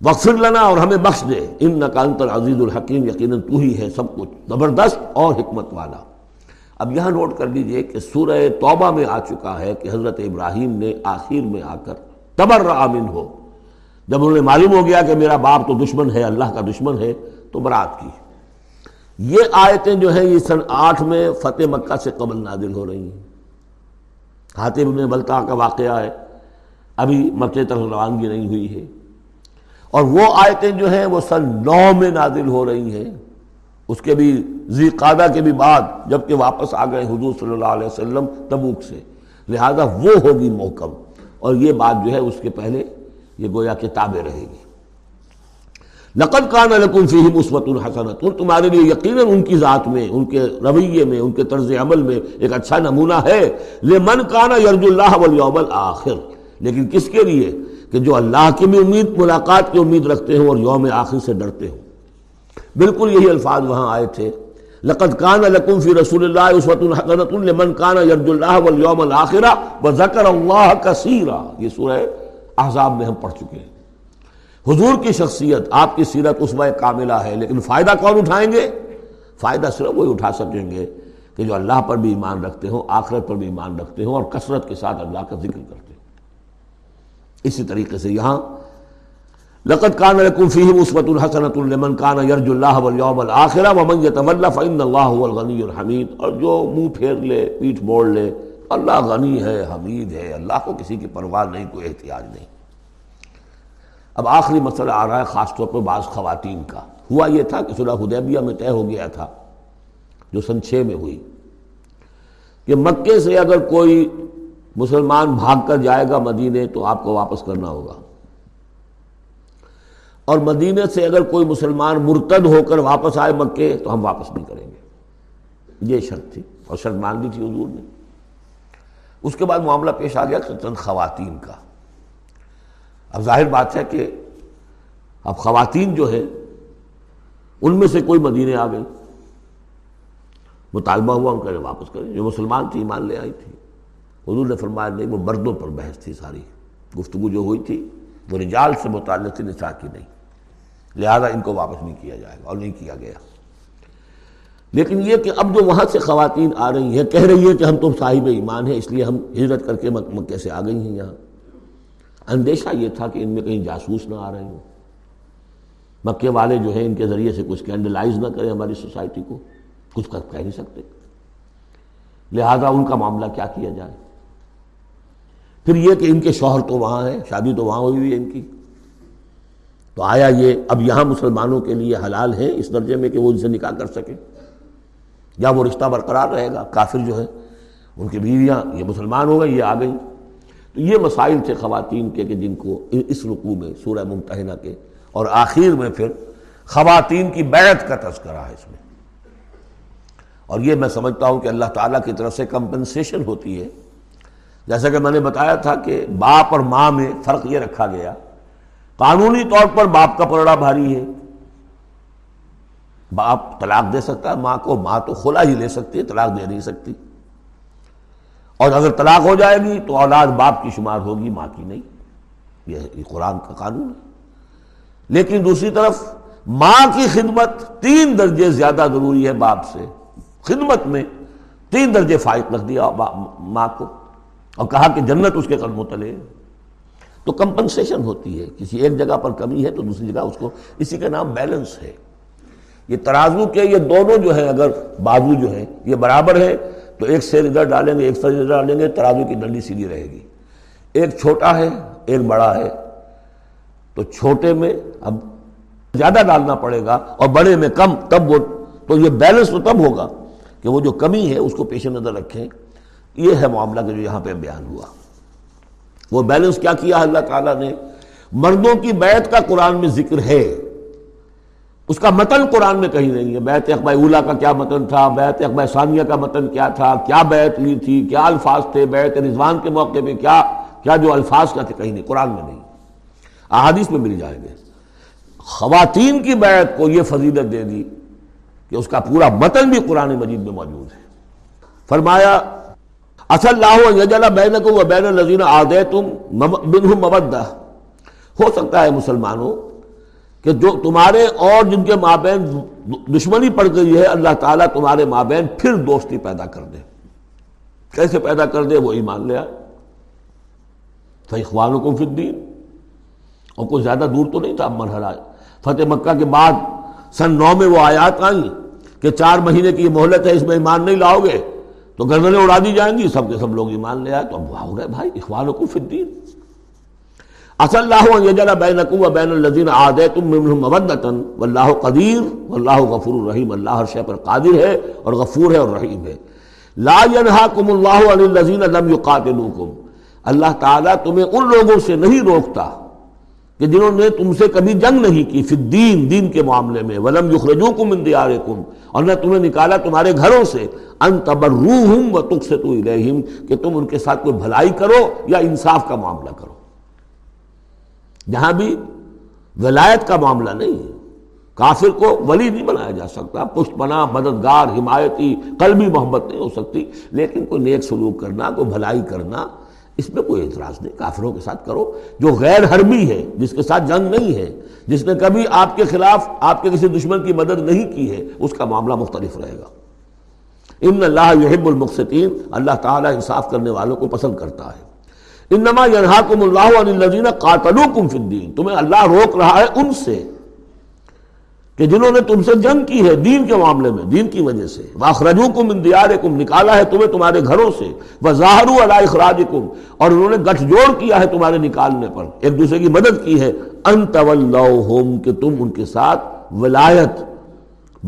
واغفر لنا، اور ہمیں بخش دے، انک انت العزیز الحکیم، یقیناً تو ہی ہے سب کچھ زبردست اور حکمت والا. اب یہاں نوٹ کر لیجئے کہ سورہ توبہ میں آ چکا ہے کہ حضرت ابراہیم نے آخر میں آ کر تبرأ منہ، جب انہیں معلوم ہو گیا کہ میرا باپ تو دشمن ہے، اللہ کا دشمن ہے، تو برات کی. یہ آیتیں جو ہیں یہ سن آٹھ میں فتح مکہ سے قبل نازل ہو رہی ہیں. حاطب ابن ابی بلتعہ کا واقعہ ہے، ابھی مکہ طرف روانگی نہیں ہوئی ہے. اور وہ آیتیں جو ہیں وہ سن نو میں نازل ہو رہی ہیں اس کے بھی ذی قعدہ کے بھی بعد جب کہ واپس آ گئے حضور صلی اللہ علیہ وسلم تبوک سے، لہذا وہ ہوگی محکم، اور یہ بات جو ہے اس کے پہلے یہ گویا کہ تابع رہے گی۔ لقد کان لکم فیہم اسوۃ حسنۃ، تمہارے لیے یقیناً ان کی ذات میں، ان کے رویے میں، ان کے طرز عمل میں ایک اچھا نمونہ ہے۔ لمن کان یرجو اللہ والیوم الآخر، لیکن کس کے لیے کہ جو اللہ کی بھی امید، ملاقات کی امید رکھتے ہوں اور یوم آخر سے ڈرتے ہوں۔ بالکل یہی الفاظ وہاں آئے تھے، لقد کان لکم فی رسول اللہ اسوۃ حسنۃ لمن کان یرجو اللہ والیوم الآخر وذکر اللہ کثیرا، یہ سورہ احزاب میں ہم پڑھ چکے ہیں۔ حضور کی شخصیت، آپ کی سیرت اسوہ کاملہ ہے، لیکن فائدہ کون اٹھائیں گے؟ فائدہ صرف وہی اٹھا سکیں گے کہ جو اللہ پر بھی ایمان رکھتے ہوں، آخرت پر بھی ایمان رکھتے ہوں، اور کثرت کے ساتھ اللہ کا ذکر کرتے ہوں۔ اسی طریقے سے یہاں لقد کان لکم فیہم اسوۃ حسنۃ لمن کان یرجو اللہ والیوم الآخر ومن یتولی فإن اللہ هو الغنی الحمید، اور جو منہ پھیر لے، پیٹھ موڑ لے، اللہ غنی ہے، حمید ہے، اللہ کو کسی کی پرواہ نہیں، کوئی احتیاج نہیں۔ اب آخری مسئلہ آ رہا ہے خاص طور پر بعض خواتین کا۔ ہوا یہ تھا کہ صلح حدیبیہ میں طے ہو گیا تھا، جو سن چھ میں ہوئی، کہ مکے سے اگر کوئی مسلمان بھاگ کر جائے گا مدینے تو آپ کو واپس کرنا ہوگا، اور مدینے سے اگر کوئی مسلمان مرتد ہو کر واپس آئے مکے تو ہم واپس نہیں کریں گے۔ یہ شرط تھی اور شرط مان لی تھی حضور نے۔ اس کے بعد معاملہ پیش آ گیا چند خواتین کا۔ اب ظاہر بات ہے کہ اب خواتین جو ہیں ان میں سے کوئی مدینے آ گئی، مطالبہ ہوا ان کا واپس کریں، جو مسلمان تھی ایمان لے آئی تھی۔ حضور نے فرمایا نہیں، وہ مردوں پر بحث تھی، ساری گفتگو جو ہوئی تھی وہ رجال سے متعلق تھی، نساء کی نہیں، لہذا ان کو واپس نہیں کیا جائے گا، اور نہیں کیا گیا۔ لیکن یہ کہ اب جو وہاں سے خواتین آ رہی ہیں، کہہ رہی ہیں کہ ہم تو صاحب ایمان ہیں، اس لیے ہم ہجرت کر کے مکے سے آ گئی ہیں، یہاں اندیشہ یہ تھا کہ ان میں کہیں جاسوس نہ آ رہے ہوں، مکے والے جو ہیں ان کے ذریعے سے کچھ اسکینڈلائز نہ کریں ہماری سوسائٹی کو، کچھ کر کہہ نہیں سکتے، لہذا ان کا معاملہ کیا کیا جائے۔ پھر یہ کہ ان کے شوہر تو وہاں ہیں، شادی تو وہاں ہوئی ہوئی ہے ان کی، تو آیا یہ اب یہاں مسلمانوں کے لیے حلال ہے اس درجے میں کہ وہ ان سے نکاح کر سکیں، یا وہ رشتہ برقرار رہے گا، کافر جو ہے ان کی بیویاں یہ مسلمان ہو گئے، یہ آ گئی۔ تو یہ مسائل تھے خواتین کے کہ جن کو اس رکوع میں سورہ ممتحنہ کے اور آخر میں پھر خواتین کی بیعت کا تذکرہ ہے اس میں، اور یہ میں سمجھتا ہوں کہ اللہ تعالیٰ کی طرف سے کمپنسیشن ہوتی ہے۔ جیسا کہ میں نے بتایا تھا کہ باپ اور ماں میں فرق یہ رکھا گیا، قانونی طور پر باپ کا پلڑا بھاری ہے، باپ طلاق دے سکتا ہے ماں کو، ماں تو خلا ہی لے سکتی ہے، طلاق دے نہیں سکتی، اور اگر طلاق ہو جائے گی تو اولاد باپ کی شمار ہوگی، ماں کی نہیں، یہ قرآن کا قانون ہے۔ لیکن دوسری طرف ماں کی خدمت تین درجے زیادہ ضروری ہے باپ سے، خدمت میں تین درجے فائق رکھ دیا ماں کو، اور کہا کہ جنت اس کے قدموں تلے، تو کمپنسیشن ہوتی ہے، کسی ایک جگہ پر کمی ہے تو دوسری جگہ اس کو، اسی کا نام بیلنس ہے۔ یہ ترازو کے یہ دونوں جو ہیں اگر بازو جو ہیں یہ برابر ہیں تو ایک سیر ادھر ڈالیں گے، ایک سیر ادھر ڈالیں گے، ترازو کی ڈنڈی سیدھی رہے گی، ایک چھوٹا ہے ایک بڑا ہے، تو چھوٹے میں اب زیادہ ڈالنا پڑے گا اور بڑے میں کم، تب وہ تو یہ بیلنس تو تب ہوگا کہ وہ جو کمی ہے اس کو پیش نظر رکھیں۔ یہ ہے معاملہ کہ جو یہاں پہ بیان ہوا، وہ بیلنس کیا کیا اللہ تعالیٰ نے۔ مردوں کی بیعت کا قرآن میں ذکر ہے، اس کا متن قرآن میں کہیں نہیں ہے، بیعت عقبہ اولیٰ کا کیا متن تھا، بیعت عقبہ ثانیہ کا متن کیا تھا، کیا بیعت لی تھی، کیا الفاظ تھے، بیعت رضوان کے موقع پہ کیا کیا جو الفاظ کا تھے، کہیں نہیں، قرآن میں نہیں، احادیث میں مل جائیں گے۔ خواتین کی بیعت کو یہ فضیلت دے دی کہ اس کا پورا متن بھی قرآن مجید میں موجود ہے۔ فرمایا عَسَى اللَّهُ أَنْ يَجْعَلَ بَيْنَكُمْ وَبَيْنَ الَّذِينَ عَادَيْتُمْ مِنْهُمْ مَوَدَّةً، ہو سکتا ہے مسلمانوں کہ جو تمہارے اور جن کے مابین دشمنی پڑ گئی ہے اللہ تعالیٰ تمہارے مابین پھر دوستی پیدا کر دے۔ کیسے پیدا کر دے؟ وہ ایمان لے آئے، فَإِخْوَانُكُمْ فِي الدِّينِ، اور کوئی زیادہ دور تو نہیں تھا مرحلہ۔ فتح مکہ کے بعد سن نو میں وہ آیات آئیں کہ چار مہینے کی یہ مہلت ہے، اس میں ایمان نہیں لاؤ گے تو گردنیں اڑا دی جائیں گی، سب کے سب لوگ ایمان لے آئے، تو اب ہو رہا ہے بھائی اخوانکم فی الدین۔ عَسَى اللَّهُ أَنْ يَجْعَلَ بَيْنَكُمْ وَبَيْنَ الَّذِينَ عَادَيْتُم مِّنْهُمْ مَوَدَّةً وَاللَّهُ قَدِيرٌ وَاللَّهُ غَفُورٌ رَّحِيمٌ. اللہ ہر شے پر قادر ہے اور غفور ہے اور رحیم ہے. لَا يَنْهَاكُمُ اللَّهُ عَنِ الَّذِينَ لَمْ يُقَاتِلُوكُمْ, اللہ تعالیٰ تمہیں ان لوگوں سے نہیں روکتا کہ جنہوں نے تم سے کبھی جنگ نہیں کی فی الدین, دین کے معاملے میں. وَلَمْ يُخْرِجُوكُم مِّن دِيَارِكُمْ, اور نہ تمہیں نکالا تمہارے گھروں سے. أَن تَبَرُّوهُمْ وَتُقْسِطُوا إِلَيْهِمْ, کہ تم ان کے ساتھ کوئی بھلائی کرو یا انصاف کا معاملہ کرو. جہاں بھی ولایت کا معاملہ نہیں ہے, کافر کو ولی نہیں بنایا جا سکتا, پشت پناہ, مددگار, حمایتی, قلبی محبت نہیں ہو سکتی, لیکن کوئی نیک سلوک کرنا, کوئی بھلائی کرنا, اس میں کوئی اعتراض نہیں. کافروں کے ساتھ کرو, جو غیر حربی ہے, جس کے ساتھ جنگ نہیں ہے, جس نے کبھی آپ کے خلاف, آپ کے کسی دشمن کی مدد نہیں کی ہے, اس کا معاملہ مختلف رہے گا. ان اللہ یحب المقسطین, اللہ تعالیٰ انصاف کرنے والوں کو پسند کرتا ہے. انما ينهاكم الله عن الذين قاتلوكم في الدين, تمہیں اللہ روک رہا ہے ان سے کہ جنہوں نے تم سے جنگ کی ہے دین کے معاملے میں, دین کی وجہ سے. واخرجوكم من دياركم, نکالا ہے تمہیں تمہارے گھروں سے. وظاهروا على اخراجكم, اور انہوں نے گٹھ جوڑ کیا ہے تمہارے نکالنے پر, ایک دوسرے کی مدد کی ہے. ان تولوهم, کہ تم ان کے ساتھ ولایت,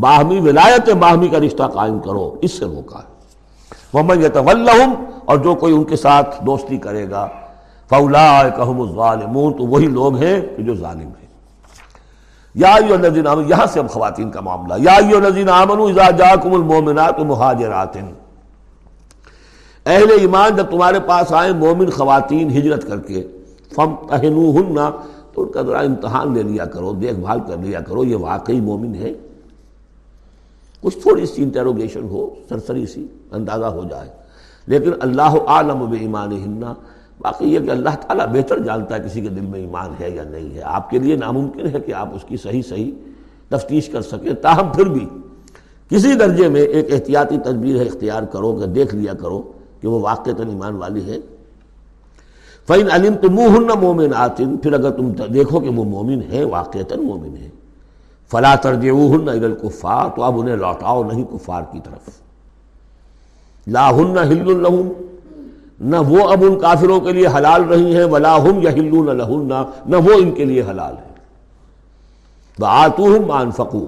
باہمی ولایت, باہمی کا رشتہ قائم کرو, اس سے روکا ہے. وَمَنْ يَتَوَلَّهُمْ, اور جو کوئی ان کے ساتھ دوستی کرے گا, فَأُولَٰئِكَ هُمُ الظَّالِمُونَ, تو وہی لوگ ہیں کہ جو ظالم ہیں. یا ایھا الذین آمنوا, یہاں سے اب خواتین کا معاملہ. یا ایھا الذین آمنوا اذا جاءکم المؤمنات مہاجرات, اہل ایمان جب تمہارے پاس آئیں مومن خواتین ہجرت کر کے, فامتحنوہن, تو ان کا ذرا امتحان لے لیا کرو, دیکھ بھال کر لیا کرو, یہ واقعی مومن ہے. کچھ تھوڑی سی انٹروگیشن ہو, سرسری سی اندازہ ہو جائے, لیکن اللہ عالم بایمانہن, باقی یہ کہ اللہ تعالیٰ بہتر جانتا ہے کسی کے دل میں ایمان ہے یا نہیں ہے. آپ کے لیے ناممکن ہے کہ آپ اس کی صحیح صحیح تفتیش کر سکیں, تاہم پھر بھی کسی درجے میں ایک احتیاطی تدبیر ہے اختیار کرو, کہ دیکھ لیا کرو کہ وہ واقعتاً ایمان والی ہے. فَإِنْ عَلِمْتُمُوهُنَّ مُؤْمِنَاتٍ, پھر اگر تم دیکھو کہ وہ مومن ہے, واقعتاً مومن ہے, فلا ترجعوهن الى الكفار, تو اب انہیں لوٹاؤ نہیں کفار کی طرف. لا ہن حل لہن, نہ وہ اب ان کافروں کے لیے حلال رہی ہیں, ولا هم يحلون لهن, نہ وہ ان کے لیے حلال ہیں. وآتوهم ما انفقوا,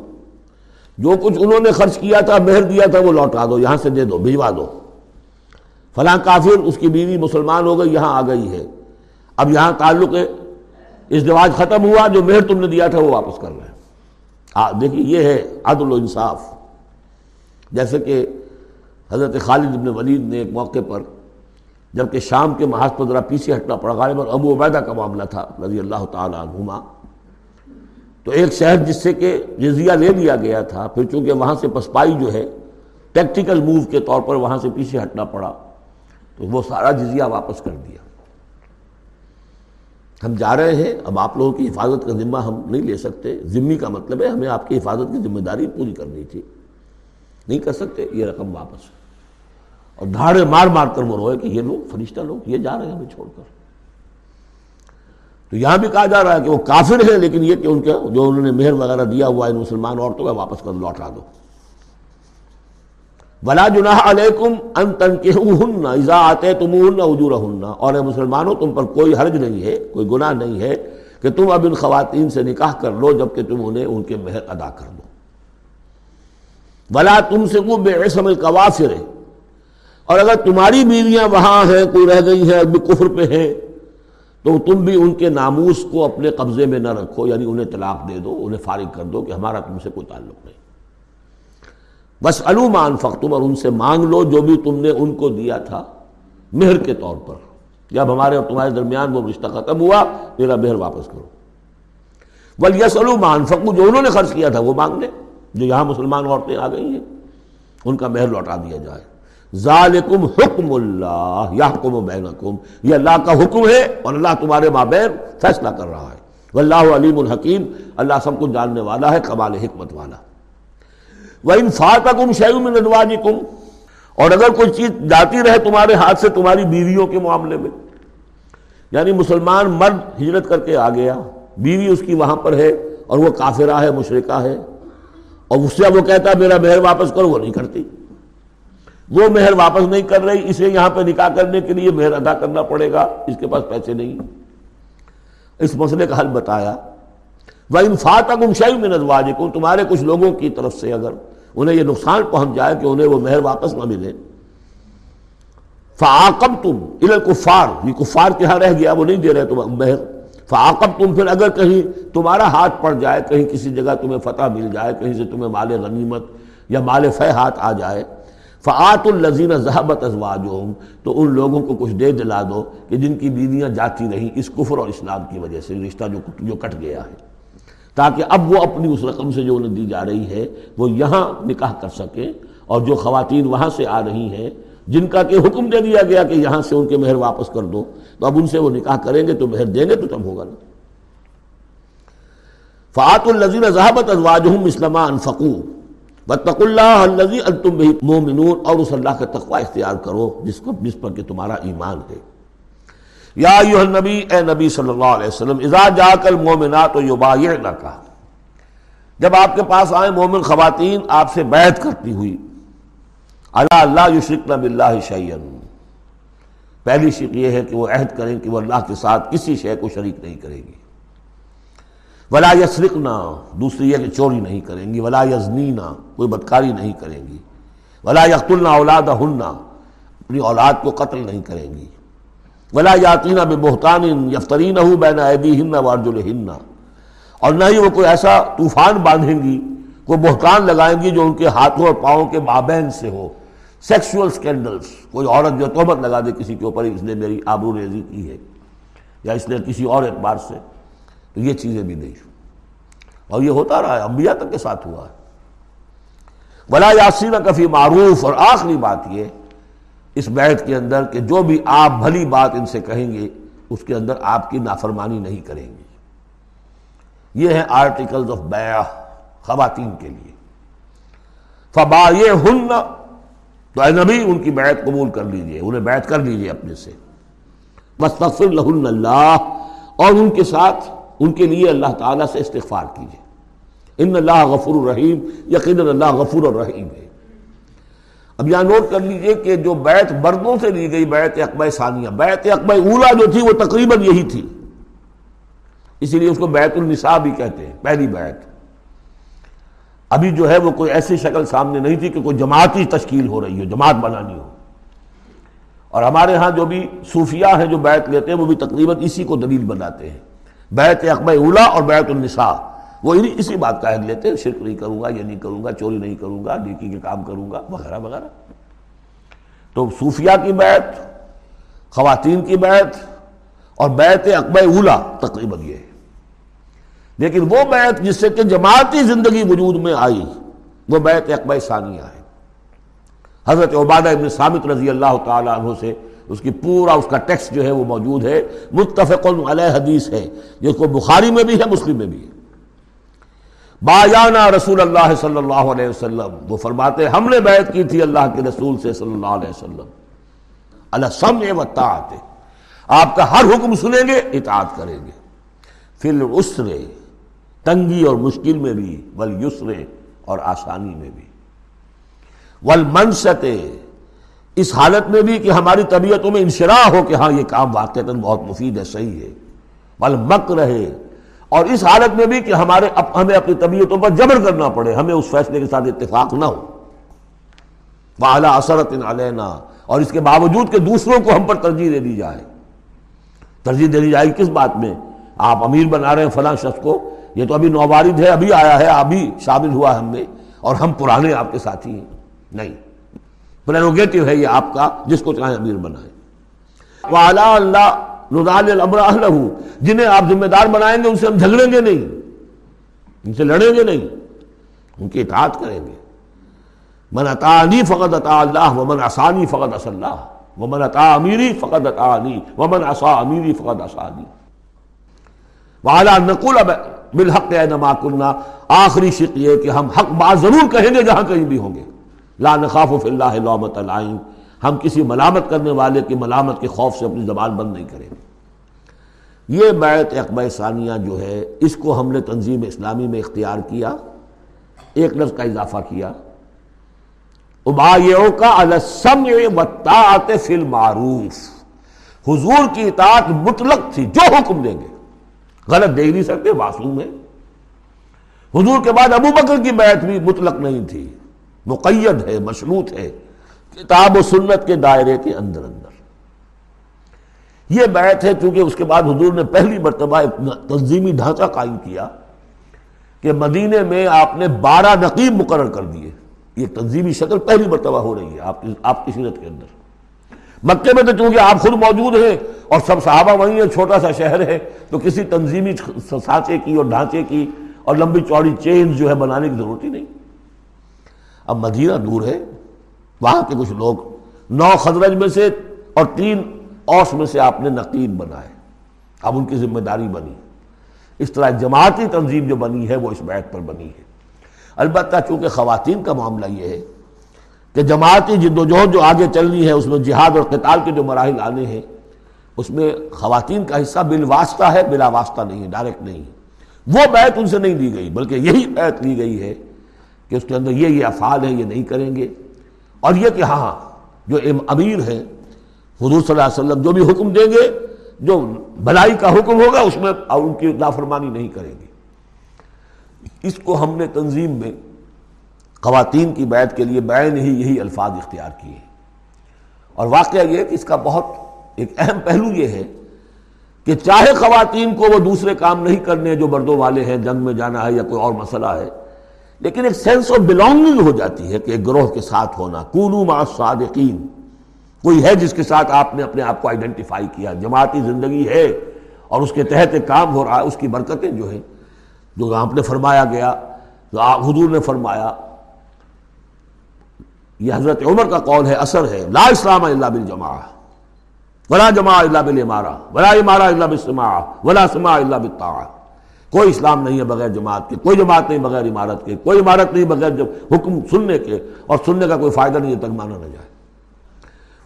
جو کچھ انہوں نے خرچ کیا تھا, مہر دیا تھا, وہ لوٹا دو, یہاں سے دے دو, بھجوا دو. فلاں کافر, اس کی بیوی مسلمان ہو گئی, یہاں آ گئی ہے, اب یہاں تعلق ازدواج ختم ہوا, جو مہر تم نے دیا تھا وہ واپس کر رہے ہیں. دیکھیے یہ ہے عدل و انصاف. جیسے کہ حضرت خالد بن ولید نے ایک موقع پر, جب کہ شام کے محاذ پر ذرا پیچھے ہٹنا پڑا, غالباً ابو عبیدہ کا معاملہ تھا رضی اللہ تعالیٰ عنہما, تو ایک شہر جس سے کہ جزیہ لے لیا گیا تھا, پھر چونکہ وہاں سے پسپائی جو ہے ٹیکٹیکل موو کے طور پر وہاں سے پیچھے ہٹنا پڑا, تو وہ سارا جزیہ واپس کر دیا. ہم جا رہے ہیں, اب آپ لوگوں کی حفاظت کا ذمہ ہم نہیں لے سکتے. ذمہ کا مطلب ہے ہمیں آپ کی حفاظت کی ذمہ داری پوری کرنی تھی, نہیں کر سکتے, یہ رقم واپس. اور دھاڑے مار مار کر وہ روئے کہ یہ لوگ فرشتہ لوگ یہ جا رہے ہیں ہمیں چھوڑ کر. تو یہاں بھی کہا جا رہا ہے کہ وہ کافر ہیں, لیکن یہ کہ ان کے جو انہوں نے مہر وغیرہ دیا ہوا ہے مسلمان عورتوں کا, واپس کر لوٹا دو. ولا جناح علیکم ان تنکحوہن اذا آتیتموہن اجورہن, اور اے مسلمانوں تم پر کوئی حرج نہیں ہے, کوئی گناہ نہیں ہے کہ تم اب ان خواتین سے نکاح کر لو جب کہ تم انہیں ان کے مہر ادا کر دو. ولا تمسکوا بعصم الکوافر, اور اگر تمہاری بیویاں وہاں ہیں, کوئی رہ گئی ہیں ابھی کفر پہ ہیں, تو تم بھی ان کے ناموس کو اپنے قبضے میں نہ رکھو, یعنی انہیں طلاق دے دو, انہیں فارغ کر دو کہ ہمارا تم سے کوئی تعلق نہیں. بس علوما انفقتم, اور ان سے مانگ لو جو بھی تم نے ان کو دیا تھا مہر کے طور پر, جب ہمارے اور تمہارے درمیان وہ رشتہ ختم ہوا, میرا مہر واپس کرو. ولیسألوا ما انفقوا, جو انہوں نے خرچ کیا تھا وہ مانگ لیں, جو یہاں مسلمان عورتیں آ گئی ہیں ان کا مہر لوٹا دیا جائے. ذالکم حکم اللہ یحکم بینکم, یہ اللہ کا حکم ہے اور اللہ تمہارے مابین فیصلہ کر رہا ہے. واللہ علیم الحکیم, اللہ سب کو جاننے والا ہے, کمال حکمت والا. وَإِنْ فَاتَكُمْ شَيْءٌ مِّنْ أَزْوَاجِكُمْ, اور اگر کوئی چیز جاتی رہے تمہارے ہاتھ سے تمہاری بیویوں کے معاملے میں, یعنی مسلمان مرد ہجرت کر کے آ گیا, بیوی اس کی وہاں پر ہے اور وہ کافرہ ہے, مشرکہ ہے, اور اس سے وہ کہتا ہے میرا مہر واپس کرو, وہ نہیں کرتی, وہ مہر واپس نہیں کر رہی, اسے یہاں پہ نکاح کرنے کے لیے مہر ادا کرنا پڑے گا, اس کے پاس پیسے نہیں, اس مسئلے کا حل بتایا. وَإِنْ فَاتَكُمْ شَيْءٌ مِنْ أَزْوَاجِكُمْ، تمہارے کچھ لوگوں کی طرف سے اگر انہیں یہ نقصان پہنچ جائے کہ انہیں وہ مہر واپس نہ ملے، فَعَاقَبْتُمْ إِلَى الْكُفَّارِ، یہ کفار کے ہاں رہ گیا، وہ نہیں دے رہے تم مہر. فَعَاقَبْتُمْ، پھر اگر کہیں تمہارا ہاتھ پڑ جائے، کہیں کسی جگہ تمہیں فتح مل جائے، کہیں سے تمہیں مال غنیمت یا مال فے ہاتھ آ جائے، فَآتُ الَّذِينَ ذَهَبَتْ أَزْوَاجُهُمْ، تو ان لوگوں کو کچھ دے دلا دو کہ جن کی بیویاں جاتی رہیں اس کفر اور اسلام کی وجہ سے، رشتہ جو جو کٹ گیا ہے، تاکہ اب وہ اپنی اس رقم سے جو انہیں دی جا رہی ہے وہ یہاں نکاح کر سکیں، اور جو خواتین وہاں سے آ رہی ہیں جن کا کہ حکم دے دیا گیا کہ یہاں سے ان کے مہر واپس کر دو، تو اب ان سے وہ نکاح کریں گے تو مہر دیں گے تو تب ہوگا نا. فَآتُوا الَّذِينَ ذَهَبَتْ أَزْوَاجُهُمْ مِثْلَ مَا أَنْفَقُوا وَاتَّقُوا اللَّهَ الَّذِي أَنْتُمْ بِهِ مُؤْمِنُونَ، اور اس اللہ کا تقوی اختیار کرو جس کو جس پر کہ تمہارا ایمان ہے. یا ایھا النبی، اے نبی صلی اللہ علیہ وسلم، اذا جاءک المؤمنات یبایعنک، جب آپ کے پاس آئیں مومن خواتین آپ سے بیعت کرتی ہوئی، الا لا یشرکن باللہ شیئا، پہلی شرط یہ ہے کہ وہ عہد کریں کہ وہ اللہ کے ساتھ کسی شے کو شریک نہیں کریں گی. ولا یسرقنا، دوسری یہ کہ چوری نہیں کریں گی. ولا یزنینا، کوئی بدکاری نہیں کریں گی. ولا یقتلنا اولادہن، اپنی اولاد کو قتل نہیں کریں گی. ولا یاتینا ببہتان یفترینہ بین ایدیہن وارجلہن، اور نہ ہی وہ کوئی ایسا طوفان باندھیں گی، کوئی بہتان لگائیں گی جو ان کے ہاتھوں اور پاؤں کے مابین سے ہو. سیکسول سکینڈلز، کوئی عورت جو تہمت لگا دے کسی کے اوپر اس نے میری آبرو ریزی کی ہے یا اس نے کسی اور اعتبار سے، تو یہ چیزیں بھی نہیں. اور یہ ہوتا رہا ہے، انبیاء تک کے ساتھ ہوا ہے. ولا یعصینک فی معروف، اور آخری بات یہ اس بیعت کے اندر کہ جو بھی آپ بھلی بات ان سے کہیں گے اس کے اندر آپ کی نافرمانی نہیں کریں گے. یہ ہیں آرٹیکلز آف بیعہ خواتین کے لیے. فبایعہن، تو اے نبی ان کی بیعت قبول کر لیجئے، انہیں بیعت کر لیجئے اپنے سے. واستغفر لہن اللہ، اور ان کے ساتھ ان کے لیے اللہ تعالیٰ سے استغفار کیجیے. ان اللہ غفور الرحیم، یقیناً اللہ غفور الرحیم ہے. اب یہاں نوٹ کر لیجئے کہ جو بیعت مردوں سے لی گئی بیعت عقبہ ثانیہ، بیعت عقبہ اولی جو تھی وہ تقریباً یہی تھی، اسی لیے اس کو بیعت النساء بھی کہتے ہیں. پہلی بیعت ابھی جو ہے وہ کوئی ایسی شکل سامنے نہیں تھی کہ کوئی جماعتی تشکیل ہو رہی ہو، جماعت بنانی ہو. اور ہمارے ہاں جو بھی صوفیہ ہیں جو بیعت لیتے ہیں وہ بھی تقریباً اسی کو دلیل بناتے ہیں. بیعت عقبہ اولی اور بیعت النساء وہ اسی بات کا عہد لیتے ہیں، شرک نہیں کروں گا، یہ نہیں کروں گا، چوری نہیں کروں گا، نیکی کے کام کروں گا، وغیرہ وغیرہ. تو صوفیہ کی بیعت، خواتین کی بیعت اور بیعت عقبہ اولی تقریباً یہ ہے. لیکن وہ بیعت جس سے کہ جماعتی زندگی وجود میں آئی وہ بیعت عقبہ ثانیہ ہے. حضرت عبادہ ابن صامت رضی اللہ تعالیٰ عنہ سے اس کی پورا اس کا ٹیکسٹ جو ہے وہ موجود ہے، متفق علیہ حدیث ہے، جس کو بخاری میں بھی ہے مسلم میں بھی ہے. بایانا رسول اللہ صلی اللہ علیہ وسلم، وہ فرماتے ہم نے بیعت کی تھی اللہ کے رسول سے صلی اللہ علیہ وسلم، علی السمع والطاعت، آپ کا ہر حکم سنیں گے، اطاعت کریں گے. فی العسر، تنگی اور مشکل میں بھی، والیسر، اور آسانی میں بھی، والمنشط، اس حالت میں بھی کہ ہماری طبیعتوں میں انشراح ہو کہ ہاں یہ کام واقعتاً بہت مفید ہے، صحیح ہے، والمکر، اور اس حالت میں بھی کہ ہمارے ہمیں اپنی طبیعتوں پر جبر کرنا پڑے، ہمیں اس فیصلے کے ساتھ اتفاق نہ ہو، وعلی اثرت علینا، اور اس کے باوجود کہ دوسروں کو ہم پر ترجیح دے دی جائے. ترجیح دے دی جائے کس بات میں؟ آپ امیر بنا رہے ہیں فلاں شخص کو، یہ تو ابھی نوبارد ہے، ابھی آیا ہے، ابھی شامل ہوا ہم میں، اور ہم پرانے آپ کے ساتھی ہیں. نہیں، پریروگیٹو ہے یہ آپ کا، جس کو چاہیں امیر بنائیں. وَعَلَىٰ اللَّهِ نُضَالِ الْأَمْرَ أَهْلَهُ، جنہیں آپ ذمہ دار بنائیں گے ان سے ہم جھگڑیں گے نہیں، ان سے لڑیں گے نہیں، ان کی اطاعت کریں گے. مَنْ اطاعنی فقد اطاع اللہ، ومن عصانی فقد عصى اللہ، ومن اطاع امیری فقد اطاعنی، ومن عصى امیری فقد عصانی. وَعَلَىٰ أَن نَقُولَ بِالْحَقِّ أَيْنَمَا كُنَّا، آخری شرط یہ کہ ہم حق بات ضرور کہیں گے جہاں کہیں بھی ہوں گے. لا نخاف فی اللہ لومۃ لائم، ہم کسی ملامت کرنے والے کی ملامت کے خوف سے اپنی زبان بند نہیں کریں گے. یہ بیعت عقبہ ثانیہ جو ہے اس کو ہم نے تنظیم اسلامی میں اختیار کیا، ایک لفظ کا اضافہ کیا، ابایعک علی السمع والطاعت فی المعروف. حضور کی اطاعت مطلق تھی، جو حکم دیں گے غلط دیکھ نہیں سکتے، معصوم ہے. حضور کے بعد ابو بکر کی بیعت بھی مطلق نہیں تھی، مقید ہے، مشروط ہے، کتاب و سنت کے دائرے کے اندر اندر یہ بیعت ہے. چونکہ اس کے بعد حضور نے پہلی مرتبہ ایک تنظیمی ڈھانچہ قائم کیا کہ مدینے میں آپ نے بارہ نقیب مقرر کر دیے. یہ تنظیمی شکل پہلی مرتبہ ہو رہی ہے آپ آپ کی سیرت کے اندر. مکے میں تو چونکہ آپ خود موجود ہیں اور سب صحابہ وہیں ہیں، چھوٹا سا شہر ہے، تو کسی تنظیمی سانچے کی اور ڈھانچے کی اور لمبی چوڑی چین جو ہے بنانے کی ضرورت ہی نہیں. اب مدینہ دور ہے، وہاں کے کچھ لوگ نو خزرج میں سے اور تین اوس میں سے آپ نے نقیب بنائے. اب ان کی ذمہ داری بنی. اس طرح جماعتی تنظیم جو بنی ہے وہ اس بیعت پر بنی ہے. البتہ چونکہ خواتین کا معاملہ یہ ہے کہ جماعتی جد و جہد جو آگے چلنی ہے اس میں جہاد اور قتال کے جو مراحل آنے ہیں اس میں خواتین کا حصہ بالواسطہ ہے، بلا واسطہ نہیں ہے، ڈائریکٹ نہیں ہے. وہ بیعت ان سے نہیں دی گئی، بلکہ یہی بیعت لی گئی ہے کہ اس کے اندر یہ یہ افعال ہیں، یہ نہیں کریں گے. اور یہ کہ ہاں جو امیر ہیں حضور صلی اللہ علیہ وسلم جو بھی حکم دیں گے، جو بھلائی کا حکم ہوگا اس میں ان کی نافرمانی نہیں کریں گے. اس کو ہم نے تنظیم میں خواتین کی بیعت کے لیے بعین ہی یہی الفاظ اختیار کیے. اور واقعہ یہ کہ اس کا بہت ایک اہم پہلو یہ ہے کہ چاہے خواتین کو وہ دوسرے کام نہیں کرنے جو مردوں والے ہیں، جنگ میں جانا ہے یا کوئی اور مسئلہ ہے، لیکن ایک سینس آف بلانگنگ ہو جاتی ہے کہ ایک گروہ کے ساتھ ہونا. کونوا مع الصادقین، کوئی ہے جس کے ساتھ آپ نے اپنے آپ کو آئیڈینٹیفائی کیا. جماعتی زندگی ہے اور اس کے تحت ایک کام ہو رہا ہے، اس کی برکتیں جو ہیں جو آپ نے فرمایا گیا، جو حضور نے فرمایا، یہ حضرت عمر کا قول ہے، اثر ہے. لا اسلام الا بالجماعہ ولا جماعہ الا بالامارہ ولا امارہ الا بالسماع ولا سماع الا بالطاعہ. کوئی اسلام نہیں ہے بغیر جماعت کے، کوئی جماعت نہیں بغیر امارت کے، کوئی امارت نہیں بغیر حکم سننے کے، اور سننے کا کوئی فائدہ نہیں ہے تک مانا نہ جائے.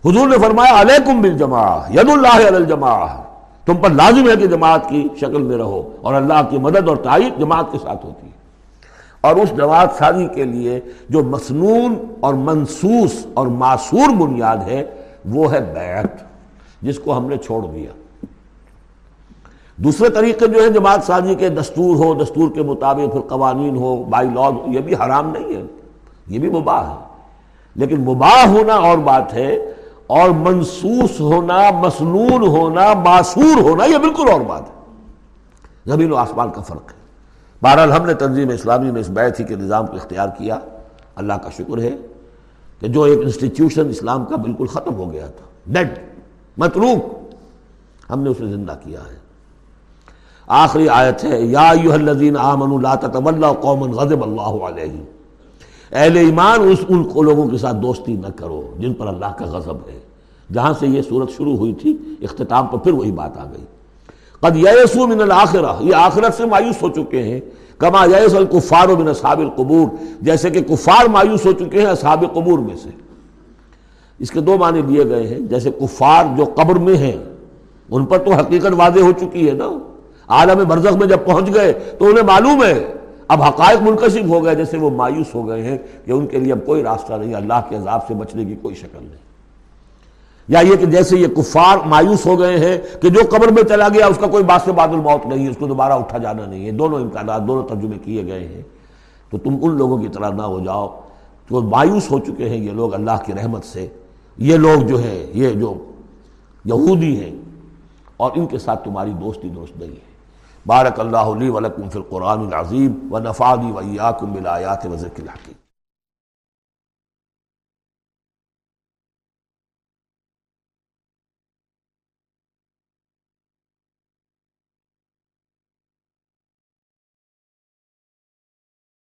حضور نے فرمایا علیکم بالجماعہ ید اللہ علی الجماعہ، تم پر لازم ہے کہ جماعت کی شکل میں رہو، اور اللہ کی مدد اور تائید جماعت کے ساتھ ہوتی ہے. اور اس جماعت سازی کے لیے جو مسنون اور منسوس اور معصور بنیاد ہے وہ ہے بیعت، جس کو ہم نے چھوڑ دیا. دوسرے طریقے جو ہے جماعت سازی کے، دستور ہو، دستور کے مطابق پھر قوانین ہو، بائی لاز ہو، یہ بھی حرام نہیں ہے، یہ بھی مباح ہے. لیکن مباح ہونا اور بات ہے، اور منسوس ہونا، مسنون ہونا، معصور ہونا، یہ بالکل اور بات ہے. زمین و آسمان کا فرق ہے. بہرحال ہم نے تنظیم اسلامی میں اس بیعت ہی کے نظام کو اختیار کیا. اللہ کا شکر ہے کہ جو ایک انسٹیٹیوشن اسلام کا بالکل ختم ہو گیا تھا، ڈیڈ، متروک، ہم نے اسے زندہ کیا ہے. آخری آیت ہے یا ایھا الذین آمنوا لا تتولوا قوما غضب اللہ علیہم، اہل ایمان اس ان لوگوں کے ساتھ دوستی نہ کرو جن پر اللہ کا غضب ہے. جہاں سے یہ صورت شروع ہوئی تھی اختتام پر پھر وہی بات آ گئی. قد یئسوا من الآخرہ، یہ آخرت سے مایوس ہو چکے ہیں. کما یئس الکفار من اصحاب القبور، جیسے کہ کفار مایوس ہو چکے ہیں اصحاب قبور میں سے. اس کے دو معنی دیے گئے ہیں. جیسے کفار جو قبر میں ہیں ان پر تو حقیقت واضح ہو چکی ہے نا، عالم برزخ میں جب پہنچ گئے تو انہیں معلوم ہے. اب حقائق منکشف ہو گئے، جیسے وہ مایوس ہو گئے ہیں کہ ان کے لیے اب کوئی راستہ نہیں، اللہ کے عذاب سے بچنے کی کوئی شکل نہیں. یا یہ کہ جیسے یہ کفار مایوس ہو گئے ہیں کہ جو قبر میں چلا گیا اس کا کوئی بات سے بعد الموت نہیں ہے، اس کو دوبارہ اٹھا جانا نہیں ہے. دونوں امکانات، دونوں ترجمے کیے گئے ہیں. تو تم ان لوگوں کی طرح نہ ہو جاؤ جو مایوس ہو چکے ہیں. یہ لوگ اللہ کی رحمت سے، یہ لوگ جو ہیں، یہ جو یہودی ہیں، اور ان کے ساتھ تمہاری دوستی درست نہیں ہے. بارک اللہ لی و لکم فی القرآن العظیم و نفعنی و ایاکم بالآیات و ذکر الحکیم.